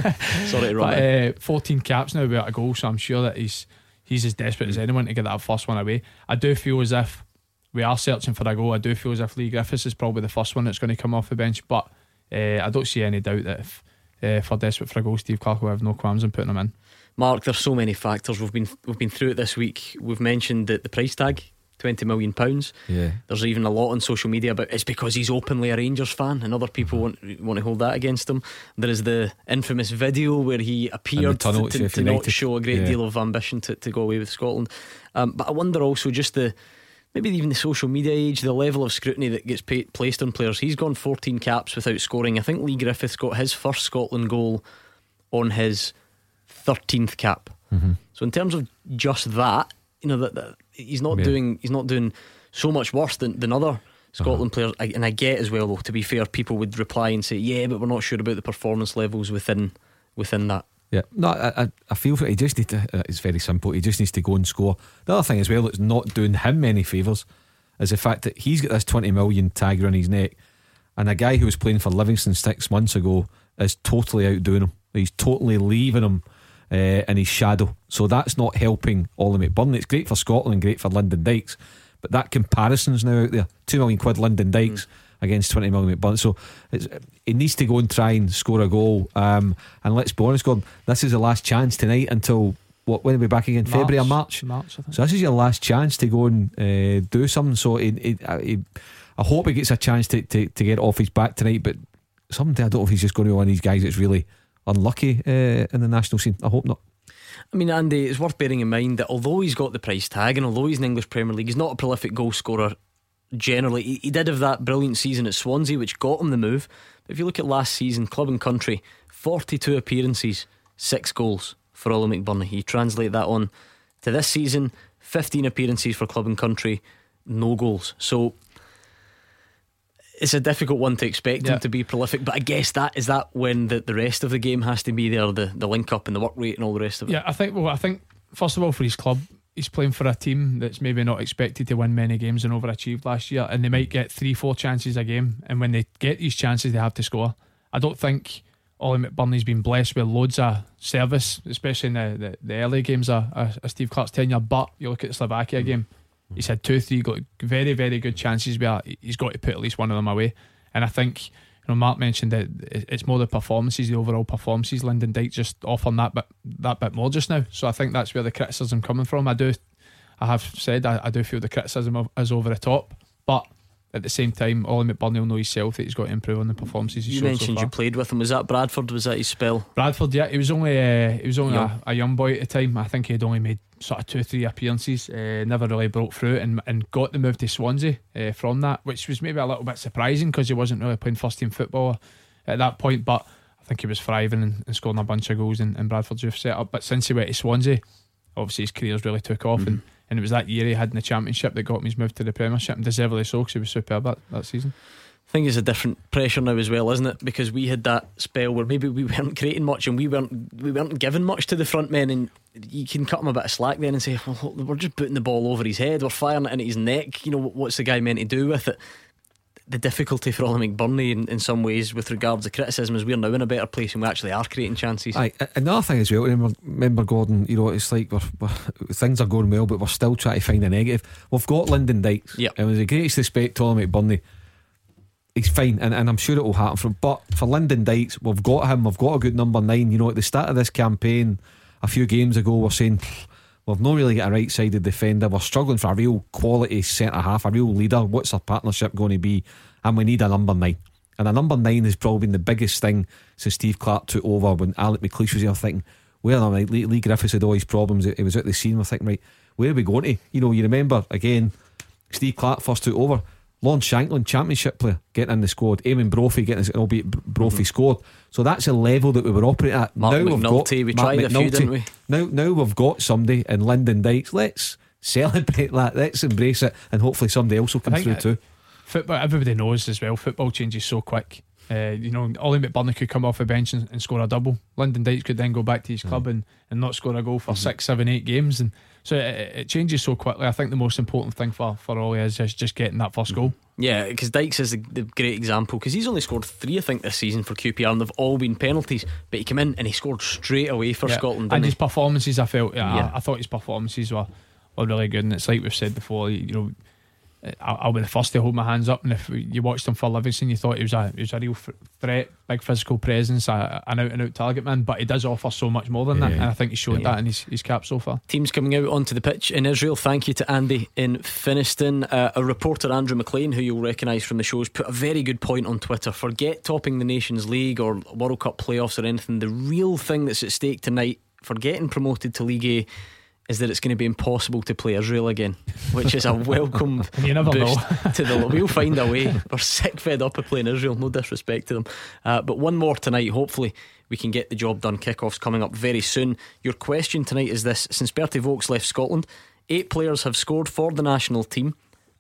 God, sorry to but, uh, fourteen caps now without a goal, so I'm sure that he's he's as desperate as anyone to get that first one away. I do feel as if we are searching for a goal. I do feel as if Lee Griffiths is probably the first one that's going to come off the bench, but uh, I don't see any doubt that if, uh, if we're desperate for a goal, Steve Clark will have no qualms in putting him in. Mark, there's so many factors. We've been we've been through it this week. We've mentioned the, the price tag, twenty million pounds. Yeah. There's even a lot on social media about it's because he's openly a Rangers fan, and other people want want to hold that against him. There is the infamous video where he appeared to, to, to not show a great yeah. deal of ambition to, to go away with Scotland. Um, but I wonder also just the maybe even the social media age, the level of scrutiny that gets paid, placed on players. He's gone fourteen caps without scoring. I think Lee Griffiths got his first Scotland goal on his thirteenth cap. Mm-hmm. So in terms of just that, you know, that, that he's not yeah. doing he's not doing so much worse than, than other Scotland uh-huh. players. And I get as well, though, to be fair, people would reply and say, yeah, but we're not sure about the performance levels within within that. Yeah, no, I I feel that he just needs to, uh, it's very simple, he just needs to go and score. The other thing as well that's not doing him any favours is the fact that he's got this twenty million tag around his neck, and a guy who was playing for Livingston six months ago is totally outdoing him. He's totally leaving him Uh, in his shadow. So that's not helping Ollie McBurnie. It's great for Scotland, great for Lyndon Dykes, but that comparison's now out there. Two million quid Lyndon Dykes mm. against twenty million McBurnie. So it's, it needs to go and try and score a goal. um, And let's be honest, Gordon, this is the last chance tonight until what, when are we back again? March, February or March? March, I think. So this is your last chance to go and uh, do something. So it, it, I, it, I hope he gets a chance to, to, to get off his back tonight. But someday I don't know if he's just going to be one of these guys that's really unlucky uh, in the national scene. I hope not. I mean, Andy, it's worth bearing in mind that although he's got the price tag and although he's in English Premier League, he's not a prolific goal scorer generally. He, he did have that brilliant season at Swansea which got him the move, but if you look at last season, club and country, forty-two appearances, six goals for Ollie McBurnie. You translate that on to this season, fifteen appearances for club and country, no goals. So it's a difficult one to expect yeah. him to be prolific, but I guess that is that when the, the rest of the game has to be there, the, the link up and the work rate and all the rest of it. Yeah, I think, well, I think first of all, for his club, he's playing for a team that's maybe not expected to win many games and overachieved last year, and they might get three, four chances a game, and when they get these chances, they have to score. I don't think Ollie McBurnie's been blessed with loads of service, especially in the, the, the early games of, of Steve Clark's tenure, but you look at the Slovakia mm-hmm. game, he's had two, three got very, very good chances, but he's got to put at least one of them away. And I think you know, Mark mentioned that it's more the performances, the overall performances. Lyndon Dykes just off on that bit, that bit more just now. So I think that's where the criticism coming from. I do, I have said, I, I do feel the criticism of, is over the top, but at the same time, Oliver McBurnie will know himself that he's got to improve on the performances he's shown. You mentioned so you played with him. Was that Bradford? Was that his spell? Bradford, yeah. He was only uh, he was only young. A, a young boy at the time. I think he had only made sort of two or three appearances. Uh, never really broke through and and got the move to Swansea uh, from that, which was maybe a little bit surprising because he wasn't really playing first team football at that point. But I think he was thriving and, and scoring a bunch of goals in, in Bradford's youth set up. But since he went to Swansea, obviously his career's really took off. Mm-hmm. and. And it was that year he had in the Championship that got him his move to the Premiership, and deservedly so because he was superb that, that season. I think it's a different pressure now as well, isn't it? Because we had that spell where maybe we weren't creating much and we weren't we weren't giving much to the front men, and you can cut him a bit of slack then and say, well, we're just putting the ball over his head, we're firing it into his neck. You know, what's the guy meant to do with it? The difficulty for Oliver McBurnie in, in some ways with regards to criticism is we're now in a better place and we actually are creating chances. Aye, another thing as well, remember, remember Gordon, you know, it's like we're, we're, things are going well but we're still trying to find a negative. We've got Lyndon Dykes, yep. And with the greatest respect to Oliver McBurnie, he's fine and, and I'm sure it will happen for him, but for Lyndon Dykes, we've got him, we've got a good number nine. You know, at the start of this campaign a few games ago we're saying we've not really got a right-sided defender, we're struggling for a real quality centre-half, a real leader. What's our partnership going to be? And we need a number nine. And a number nine has probably been the biggest thing since Steve Clark took over. When Alec McLeish was there, thinking, well, right, Lee, Lee Griffiths had all his problems, he was out of the scene. We're thinking, right, where are we going to? You know, you remember, again, Steve Clark first took over, Lon Shanklin, Championship player, getting in the squad, Eamon Brophy getting, albeit Brophy mm-hmm. scored. So that's the level that we were operating at. Mark now McNulty, we've got we Mark tried McNulty. A few, didn't we? Now, now we've got somebody in Lyndon Dykes. Let's celebrate that. Let's embrace it, and hopefully somebody else will come through too. Football, everybody knows as well. Football changes so quick. Uh, you know, Oliver McBurnie could come off the bench and, and score a double. Lyndon Dykes could then go back to his club mm-hmm. and, and not score a goal for mm-hmm. six, seven, eight games, and so it, it changes so quickly. I think the most important thing for, for Ollie is, is just getting that first goal. Yeah, because Dykes is the, the great example, because he's only scored three I think this season for Q P R and they've all been penalties, but he came in and he scored straight away for yeah. Scotland. And his he? performances, I felt yeah, yeah. I, I thought his performances were, were really good, and it's like we've said before, you know, I'll, I'll be the first to hold my hands up, and if you watched him for Livingston you thought he was a he was a real threat, big physical presence, a, an out and out target man, but he does offer so much more than yeah, that yeah. and I think he showed yeah. that in his, his cap so far. Teams coming out onto the pitch in Israel. Thank you to Andy in Finiston. uh, a reporter, Andrew McLean, who you'll recognise from the shows, put a very good point on Twitter. Forget topping the Nations League or World Cup playoffs or anything. The real thing that's at stake tonight for getting promoted to League A is that it's going to be impossible to play Israel again, which is a welcome you never boost know. To the. We'll find a way. We're sick fed up of playing Israel, no disrespect to them, uh, but one more tonight. Hopefully we can get the job done. Kickoff's coming up very soon. Your question tonight is this: since Bertie Vokes left Scotland, eight players have scored for the national team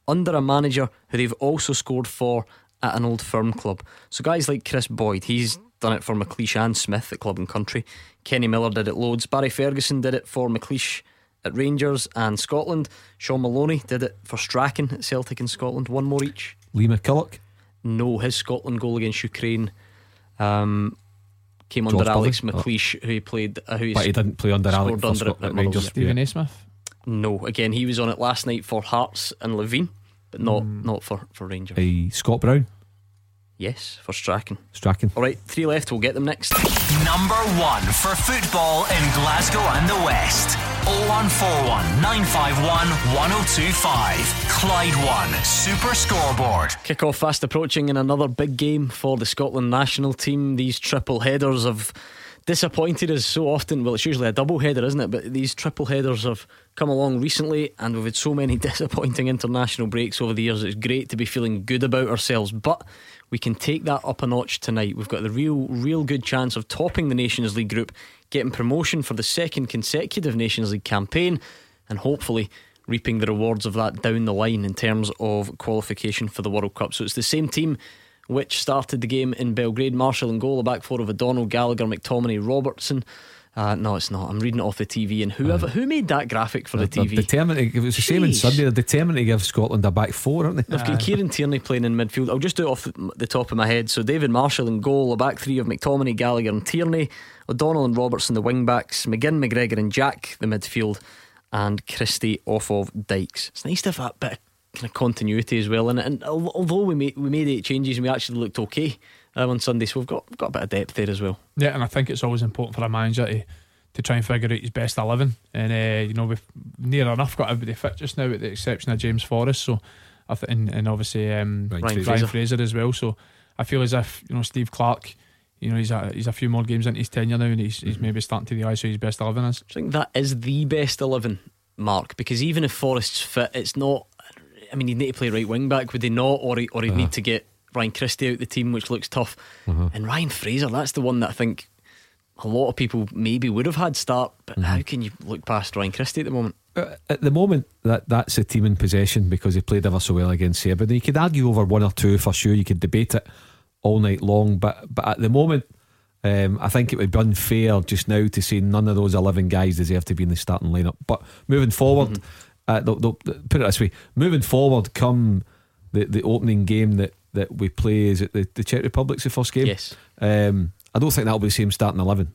under a manager who they've also scored for at an old firm club. So guys like Chris Boyd, he's done it for McLeish and Smith at Club and Country. Kenny Miller did it loads. Barry Ferguson did it for McLeish at Rangers and Scotland. Sean Maloney did it for Strachan at Celtic and Scotland. One more each. Lee McCulloch? No, his Scotland goal against Ukraine um, came George under Bobby. Alex McLeish, oh. who he played. Uh, who but he didn't play under Alex for under Scotland at Rangers. Stephen yeah. A. Smith? No, again he was on it last night for Hearts and Levine, but not mm. not for, for Rangers. Hey, Scott Brown? Yes, for Strachan. Strachan. Alright, three left, we'll get them next. Number one for football in Glasgow and the West. oh one four one nine five one one oh two five. Clyde One Super Scoreboard. Kickoff fast approaching in another big game for the Scotland national team. These triple headers have disappointed us so often. Well, it's usually a double header, isn't it? But these triple headers have come along recently, and we've had so many disappointing international breaks over the years. It's great to be feeling good about ourselves, but we can take that up a notch tonight. We've got the real, real good chance of topping the Nations League group, getting promotion for the second consecutive Nations League campaign, and hopefully reaping the rewards of that down the line in terms of qualification for the World Cup. So it's the same team which started the game in Belgrade. Marshall and goal, a back four of O'Donnell, Gallagher, McTominay, Robertson. Uh, no, it's not. I'm reading it off the T V, and whoever who made that graphic for the T V? Determined. It was the Jeez. same in Sunday. They're determined to give Scotland a back four, aren't they? They've got Kieran Tierney playing in midfield. I'll just do it off the top of my head. So David Marshall in goal, a back three of McTominay, Gallagher and Tierney, O'Donnell and Robertson the wing backs, McGinn, McGregor and Jack the midfield, and Christie off of Dykes. It's nice to have that bit of kind of continuity as well in it. And although we made, we made eight changes and we actually looked okay uh, on Sunday. So we've got got a bit of depth there as well. Yeah, and I think it's always important for a manager to to try and figure out his best eleven. And uh, you know, we've near enough got everybody fit just now, with the exception of James Forrest. So I th- and, and obviously um, Ryan, Ryan, Fraser. Ryan Fraser as well. So I feel as if, you know, Steve Clark, you know, he's a, he's a few more games into his tenure now, and he's, he's maybe starting to realise who his best eleven is. I think that is the best eleven, Mark, because even if Forrest's fit, it's not. I mean, he'd need to play right wing back, would he not? Or, he, or he'd uh-huh. need to get Ryan Christie out the team, which looks tough. Uh-huh. And Ryan Fraser, that's the one that I think a lot of people maybe would have had start, but mm-hmm. how can you look past Ryan Christie at the moment? At the moment, that that's the team in possession, because he played ever so well against Serbia. You could argue over one or two for sure, you could debate it all night long, but but at the moment, um, I think it would be unfair just now to say none of those eleven guys deserve to be in the starting lineup. But moving forward, mm-hmm. uh, they'll, they'll, put it this way: moving forward, come the, the opening game that, that we play, is it the, the Czech Republic's the first game? Yes. Um, I don't think that'll be the same starting eleven.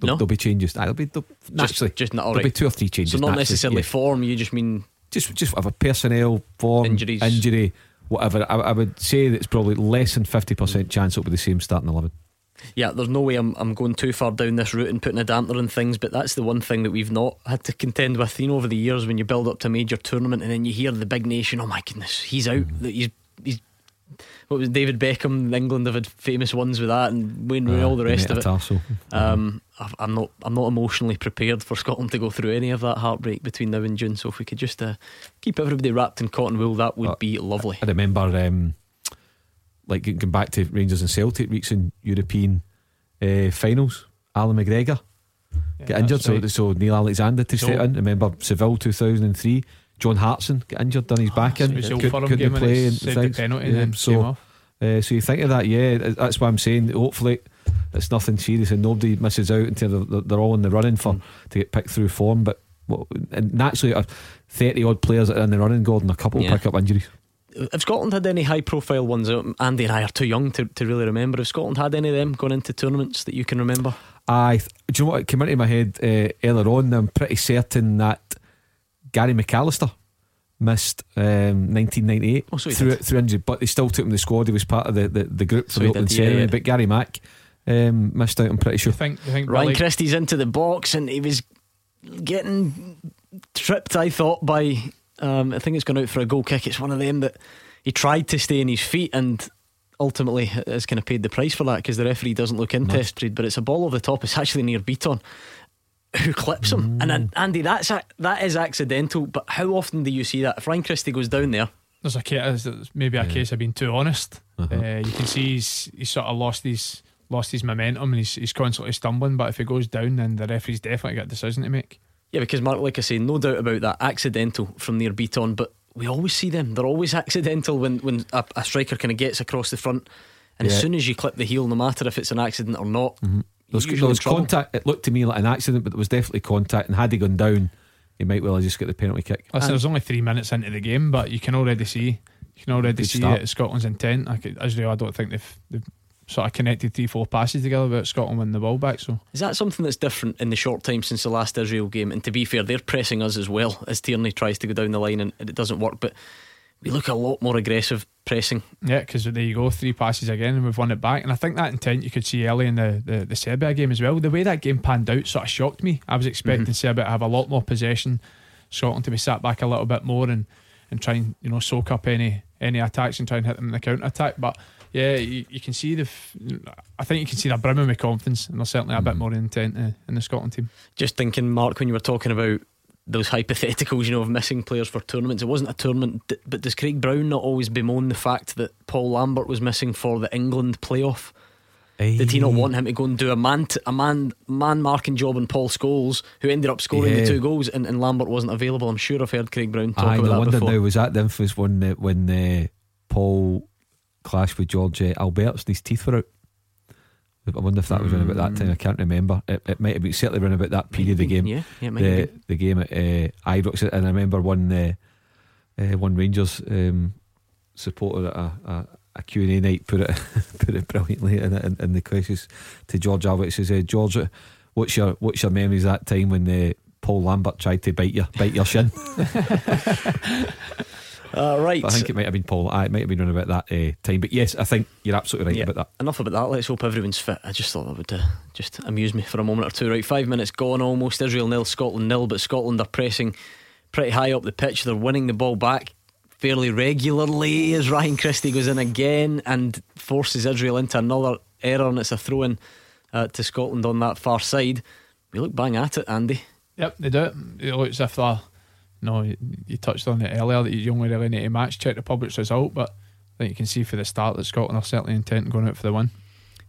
There'll, no? there'll be changes. There'll be there'll, just, naturally, just not, all right. There'll be two or three changes. So not naturally, necessarily yeah. form. You just mean just just whatever personnel, form, injuries, injury. Whatever. I, I would say that it's probably less than fifty percent chance it'll be the same starting eleven. Yeah, there's no way I'm I'm going too far down this route and putting a damper on things, but that's the one thing that we've not had to contend with, you know, over the years. When you build up to a major tournament and then you hear the big nation, oh my goodness, he's out. Mm. He's he's what was David Beckham? England have had famous ones with that, and Wayne Rooney, uh, all the rest of it. Also. Um, I'm not I'm not emotionally prepared for Scotland to go through any of that heartbreak between now and June. So if we could just uh, keep everybody wrapped in cotton wool, that would uh, be lovely. I remember, um, like going back to Rangers and Celtic, reaching European uh, finals. Alan McGregor yeah, got injured, so, right. so Neil Alexander to step in. Remember Seville two thousand three. John Hartson got injured, done his oh, back in, could, couldn't play and things. Penalty, yeah, so, uh, so you think of that, yeah. That's why I'm saying hopefully it's nothing serious and nobody misses out until they're, they're all in the running for mm. to get picked through form. But well, and naturally, thirty odd players that are in the running, Gordon, a couple yeah. pick up injuries. Have Scotland had any high profile ones? Andy and I are too young to, to really remember. Have Scotland had any of them going into tournaments that you can remember? I th- do you know what came into my head uh, earlier on? I'm pretty certain that Gary McAllister missed um, nineteen ninety-eight oh, so through, through injury, but they still took him to the squad. He was part of the, the, the group for so the opening did, ceremony yeah, yeah. But Gary Mack um, missed out, I'm pretty sure. You think, you think Ryan Billy... Christie's into the box, and he was getting tripped, I thought, by um, I think it's gone out for a goal kick. It's one of them that he tried to stay on his feet, and ultimately has kind of paid the price for that, because the referee doesn't look interested. No. But it's a ball over the top. It's actually near Beaton who clips him. Mm. And Andy, that's a, that is accidental, but how often do you see that? If Ryan Christie goes down there, there's a case, there's maybe a yeah. case of being too honest. Uh-huh. Uh, you can see he's he's sort of lost his lost his momentum, and he's he's constantly stumbling. But if he goes down, then the referee's definitely got a decision to make. Yeah, because Mark, like I say, no doubt about that, accidental from near Beaton, but we always see them. They're always accidental when when a, a striker kind of gets across the front, and yeah. as soon as you clip the heel, no matter if it's an accident or not. Mm-hmm. There was, there was contact. It looked to me like an accident, but there was definitely contact, and had he gone down, he might well have just got the penalty kick. Listen, there's only three minutes into the game, but you can already see you can already see it, Scotland's intent. I could, Israel, I don't think they've, they've sort of connected three, four passes together without Scotland winning the ball back. So is that something that's different in the short time since the last Israel game? And to be fair, they're pressing us as well, as Tierney tries to go down the line and it doesn't work, but we look a lot more aggressive pressing. Yeah, because there you go, three passes again and we've won it back. And I think that intent you could see early in the, the, the Serbia game as well. The way that game panned out sort of shocked me. I was expecting mm-hmm. Serbia to have a lot more possession, Scotland to be sat back a little bit more and, and try and, you know, soak up any any attacks and try and hit them in the counter attack. But yeah, you, you can see the I think you can see they're brimming with confidence, and there's certainly a bit more intent uh, in the Scotland team. Just thinking, Mark, when you were talking about those hypotheticals, you know, of missing players for tournaments. It wasn't a tournament, but does Craig Brown not always bemoan the fact that Paul Lambert was missing for the England playoff? Aye. Did he not want him to go and do a man t- a man man marking job on Paul Scholes, who ended up scoring yeah. the two goals, and, and Lambert wasn't available? I'm sure I've heard Craig Brown talk Aye, about that before. I wonder now, was that the infamous one that when uh, Paul clashed with George uh, Alberts and his teeth were out? I wonder if that was around about that time. I can't remember. It, it might have been certainly around about that period of the game. Yeah, yeah, it might the, have been. The game at uh, Ibrox, and I remember one uh, uh, one Rangers um, supporter at a, a, a Q and A night put it put it brilliantly in, in, in the questions to George Albert. He says, uh, George, what's your what's your memories that time when uh, Paul Lambert tried to bite you bite your shin? Uh, right. But I think it might have been Paul. It might have been around about that uh, time. But yes, I think you're absolutely right yeah. about that. Enough about that. Let's hope everyone's fit. I just thought that would uh, just amuse me for a moment or two. Right, five minutes gone almost. Israel nil, Scotland nil. But Scotland are pressing pretty high up the pitch. They're winning the ball back fairly regularly as Ryan Christie goes in again and forces Israel into another error, and it's a throw-in uh, to Scotland on that far side. We look bang at it, Andy. Yep, they do. It looks as if they're no, you, you touched on it earlier that you only really need to match check the public's result, but I think you can see for the start that Scotland are certainly intent on going out for the win.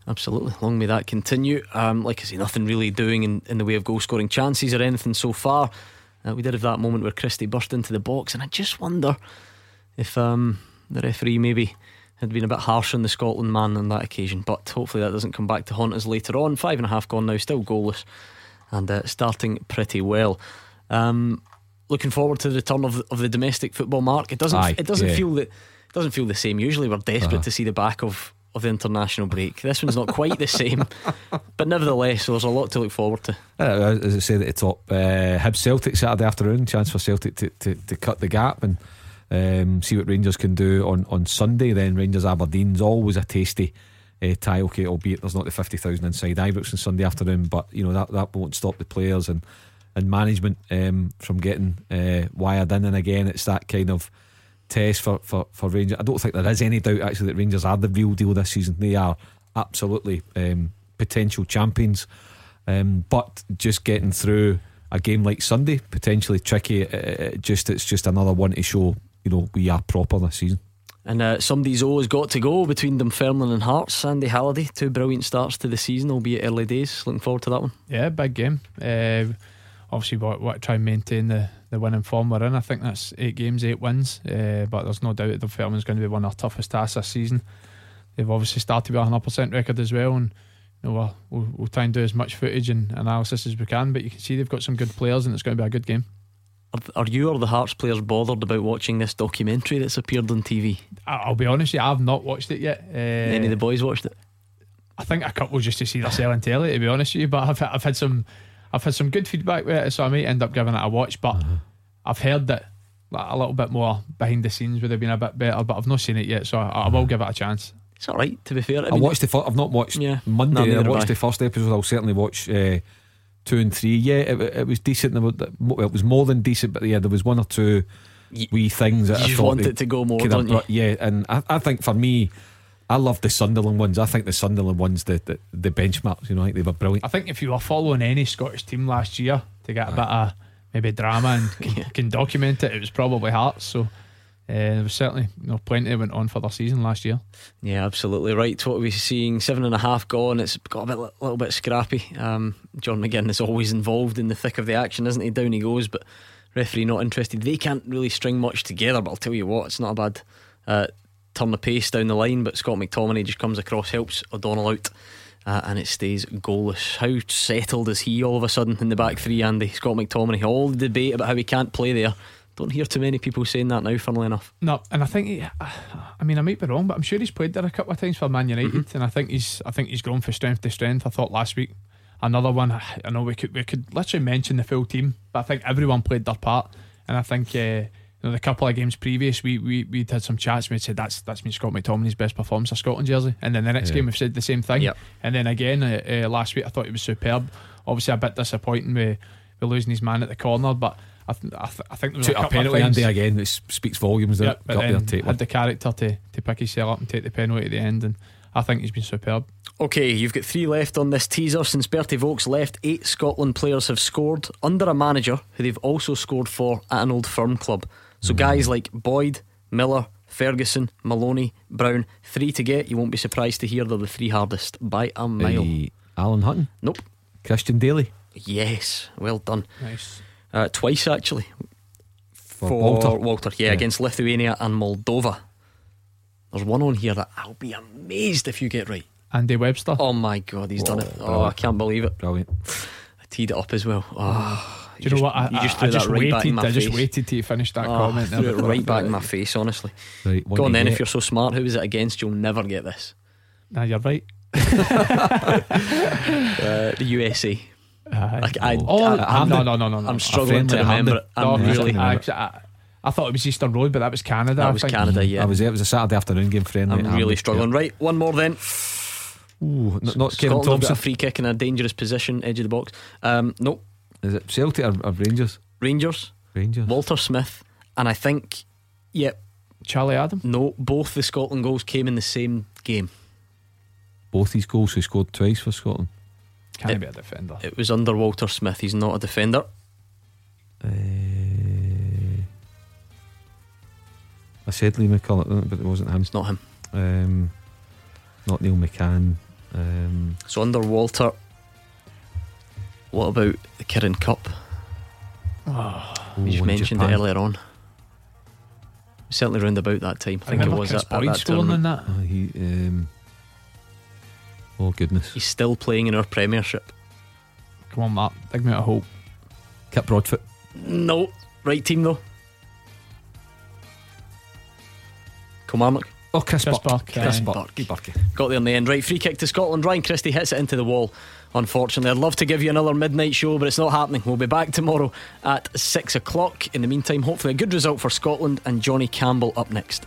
Absolutely, long may that continue. um, Like I say, nothing really doing in, in the way of goal scoring chances or anything so far. uh, We did have that moment where Christie burst into the box, and I just wonder if um, the referee maybe had been a bit harsh on the Scotland man on that occasion, but hopefully that doesn't come back to haunt us later on. Five and a half gone now, still goalless, and uh, starting pretty well. Um, looking forward to the return of, of the domestic football, Mark. It doesn't. Aye, it doesn't yeah. feel that. It doesn't feel the same. Usually we're desperate uh-huh. to see the back of, of the international break. This one's not quite the same, but nevertheless, there's a lot to look forward to. Uh, as I said at the top, uh, Hibs Celtic Saturday afternoon. Chance for Celtic to, to, to cut the gap and. Um, see what Rangers can do on, on Sunday. Then Rangers Aberdeen's always a tasty uh, tie. Okay, albeit there's not the fifty thousand inside Ibrox on Sunday afternoon, but you know that, that won't stop the players and, and management um, from getting uh, wired in. And again, it's that kind of test for, for, for Rangers. I don't think there is any doubt actually that Rangers are the real deal this season. They are absolutely um, potential champions, um, but just getting through a game like Sunday, potentially tricky. uh, Just It's just another one to show, you know, we are proper this season. And uh, somebody's always got to go between Dunfermline and Hearts. Andy Halliday, two brilliant starts to the season, albeit early days. Looking forward to that one. Yeah, big game. uh, Obviously we want to try and maintain the, the winning form we're in. I think that's eight games, eight wins, uh, but there's no doubt that Dunfermline's going to be one of our toughest tasks this season. They've obviously started with a one hundred percent record as well, and you know, we'll, we'll, we'll try and do as much footage and analysis as we can, but you can see they've got some good players and it's going to be a good game. Are you or the Hearts players bothered about watching this documentary that's appeared on T V? I'll be honest with you, I've not watched it yet. uh, Any of the boys watched it? I think a couple just to see their selling telly, to be honest with you. But I've, I've had some I've had some good feedback with it, so I might end up giving it a watch. But uh-huh. I've heard that like, a little bit more behind the scenes would have been a bit better, but I've not seen it yet, so I, I will uh-huh. give it a chance. It's alright, to be fair. I, I mean, watched the fir- I've not watched yeah, Monday. I watched the first episode. I'll certainly watch uh, two and three. Yeah, it, it was decent. Well, it was more than decent, but yeah, there was one or two you, wee things that I thought you want it to go more, don't you? Brought, yeah, and I, I think for me, I love the Sunderland ones. I think the Sunderland ones, the, the, the benchmarks, you know, I think they were brilliant. I think if you were following any Scottish team last year to get a right. bit of maybe drama and yeah. can document it, it was probably Hearts. So uh, there was certainly, you know, plenty went on for their season last year. Yeah, absolutely right. What are we seeing? Seven and a half gone. It's got a bit, little bit scrappy. um, John McGinn is always involved in the thick of the action, isn't he? Down he goes, but referee not interested. They can't really string much together, but I'll tell you what, it's not a bad uh, turn of pace down the line. But Scott McTominay just comes across, helps O'Donnell out, uh, and it stays goalless. How settled is he all of a sudden in the back three, Andy? Scott McTominay, all the debate about how he can't play there. Don't hear too many people saying that now, funnily enough. No, and I think he, I mean, I might be wrong, but I'm sure he's played there a couple of times for Man United, mm-hmm. and I think he's I think he's grown from strength to strength. I thought last week, another one. I know we could we could literally mention the full team, but I think everyone played their part. And I think uh, you know, the couple of games previous, we we we'd had some chats. We'd said that's that's been Scott McTominay's best performance for Scotland jersey, and then the next yeah. game we've said the same thing. Yep. And then again uh, uh, last week, I thought he was superb. Obviously, a bit disappointing with, with losing his man at the corner, but. I, th- I, th- I think there was took a, a penalty, Andy, again. It speaks volumes. Yep, but then had one. The character to, to pick himself up and take the penalty at the end, and I think he's been superb. Okay, you've got three left on this teaser. Since Bertie Vogt's left, eight Scotland players have scored under a manager who they've also scored for at an Old Firm club. So mm. guys like Boyd, Miller, Ferguson, Maloney, Brown. Three to get. You won't be surprised to hear they're the three hardest by a mile. uh, Alan Hutton? Nope. Christian Daly? Yes, well done. Nice. Uh, twice actually for, for Walter, Walter yeah, yeah, against Lithuania and Moldova. There's one on here that I'll be amazed if you get right. Andy Webster. Oh my god, he's Whoa, done it. Oh, brilliant. I can't believe it. Brilliant. I teed it up as well. Oh, do you, you know just, what? I, you just I, I just, right waited, I just waited till you finished that oh, comment. I threw it right back in my face, honestly. Right, go on then, get. If you're so smart, who is it against? You'll never get this. Nah, you're right. uh, the U S A. Uh, I, I, oh, I, I, no, no, no, no, no! I'm struggling to remember it. I'm no, really. I, I, I thought it was Eastern Road, but that was Canada. That I was think. Canada, yeah. That was it. It was a Saturday afternoon game for England. I'm really struggling. Yeah. Right, one more then. Ooh, not, not Kieran Thompson. A free kick in a dangerous position, edge of the box. Um, no. Is it Celtic or, or Rangers? Rangers. Rangers. Walter Smith, and I think, yep. Charlie Adam. No, both the Scotland goals came in the same game. Both his goals, he scored twice for Scotland. Can't it, be a defender. It was under Walter Smith. He's not a defender. Uh, I said Lee McCulloch, but it wasn't him. It's not him. Um, not Neil McCann. Um, so under Walter. What about the Kirin Cup? Oh, we just mentioned Japan. It earlier on. Certainly round about that time. I, I think it was Chris at, at that tournament. That. Oh, he, um, oh goodness. He's still playing in our Premiership. Come on, Mark. Dig me out of hope. Kip Broadfoot. No. Right team though. Kilmarnock. Oh, Chris, Chris Burke. Burke. Chris Burke. Burke. Got there in the end. Right, free kick to Scotland. Ryan Christie hits it into the wall. Unfortunately, I'd love to give you another midnight show, but it's not happening. We'll be back tomorrow at six o'clock. In the meantime, hopefully a good result for Scotland, and Johnny Campbell up next.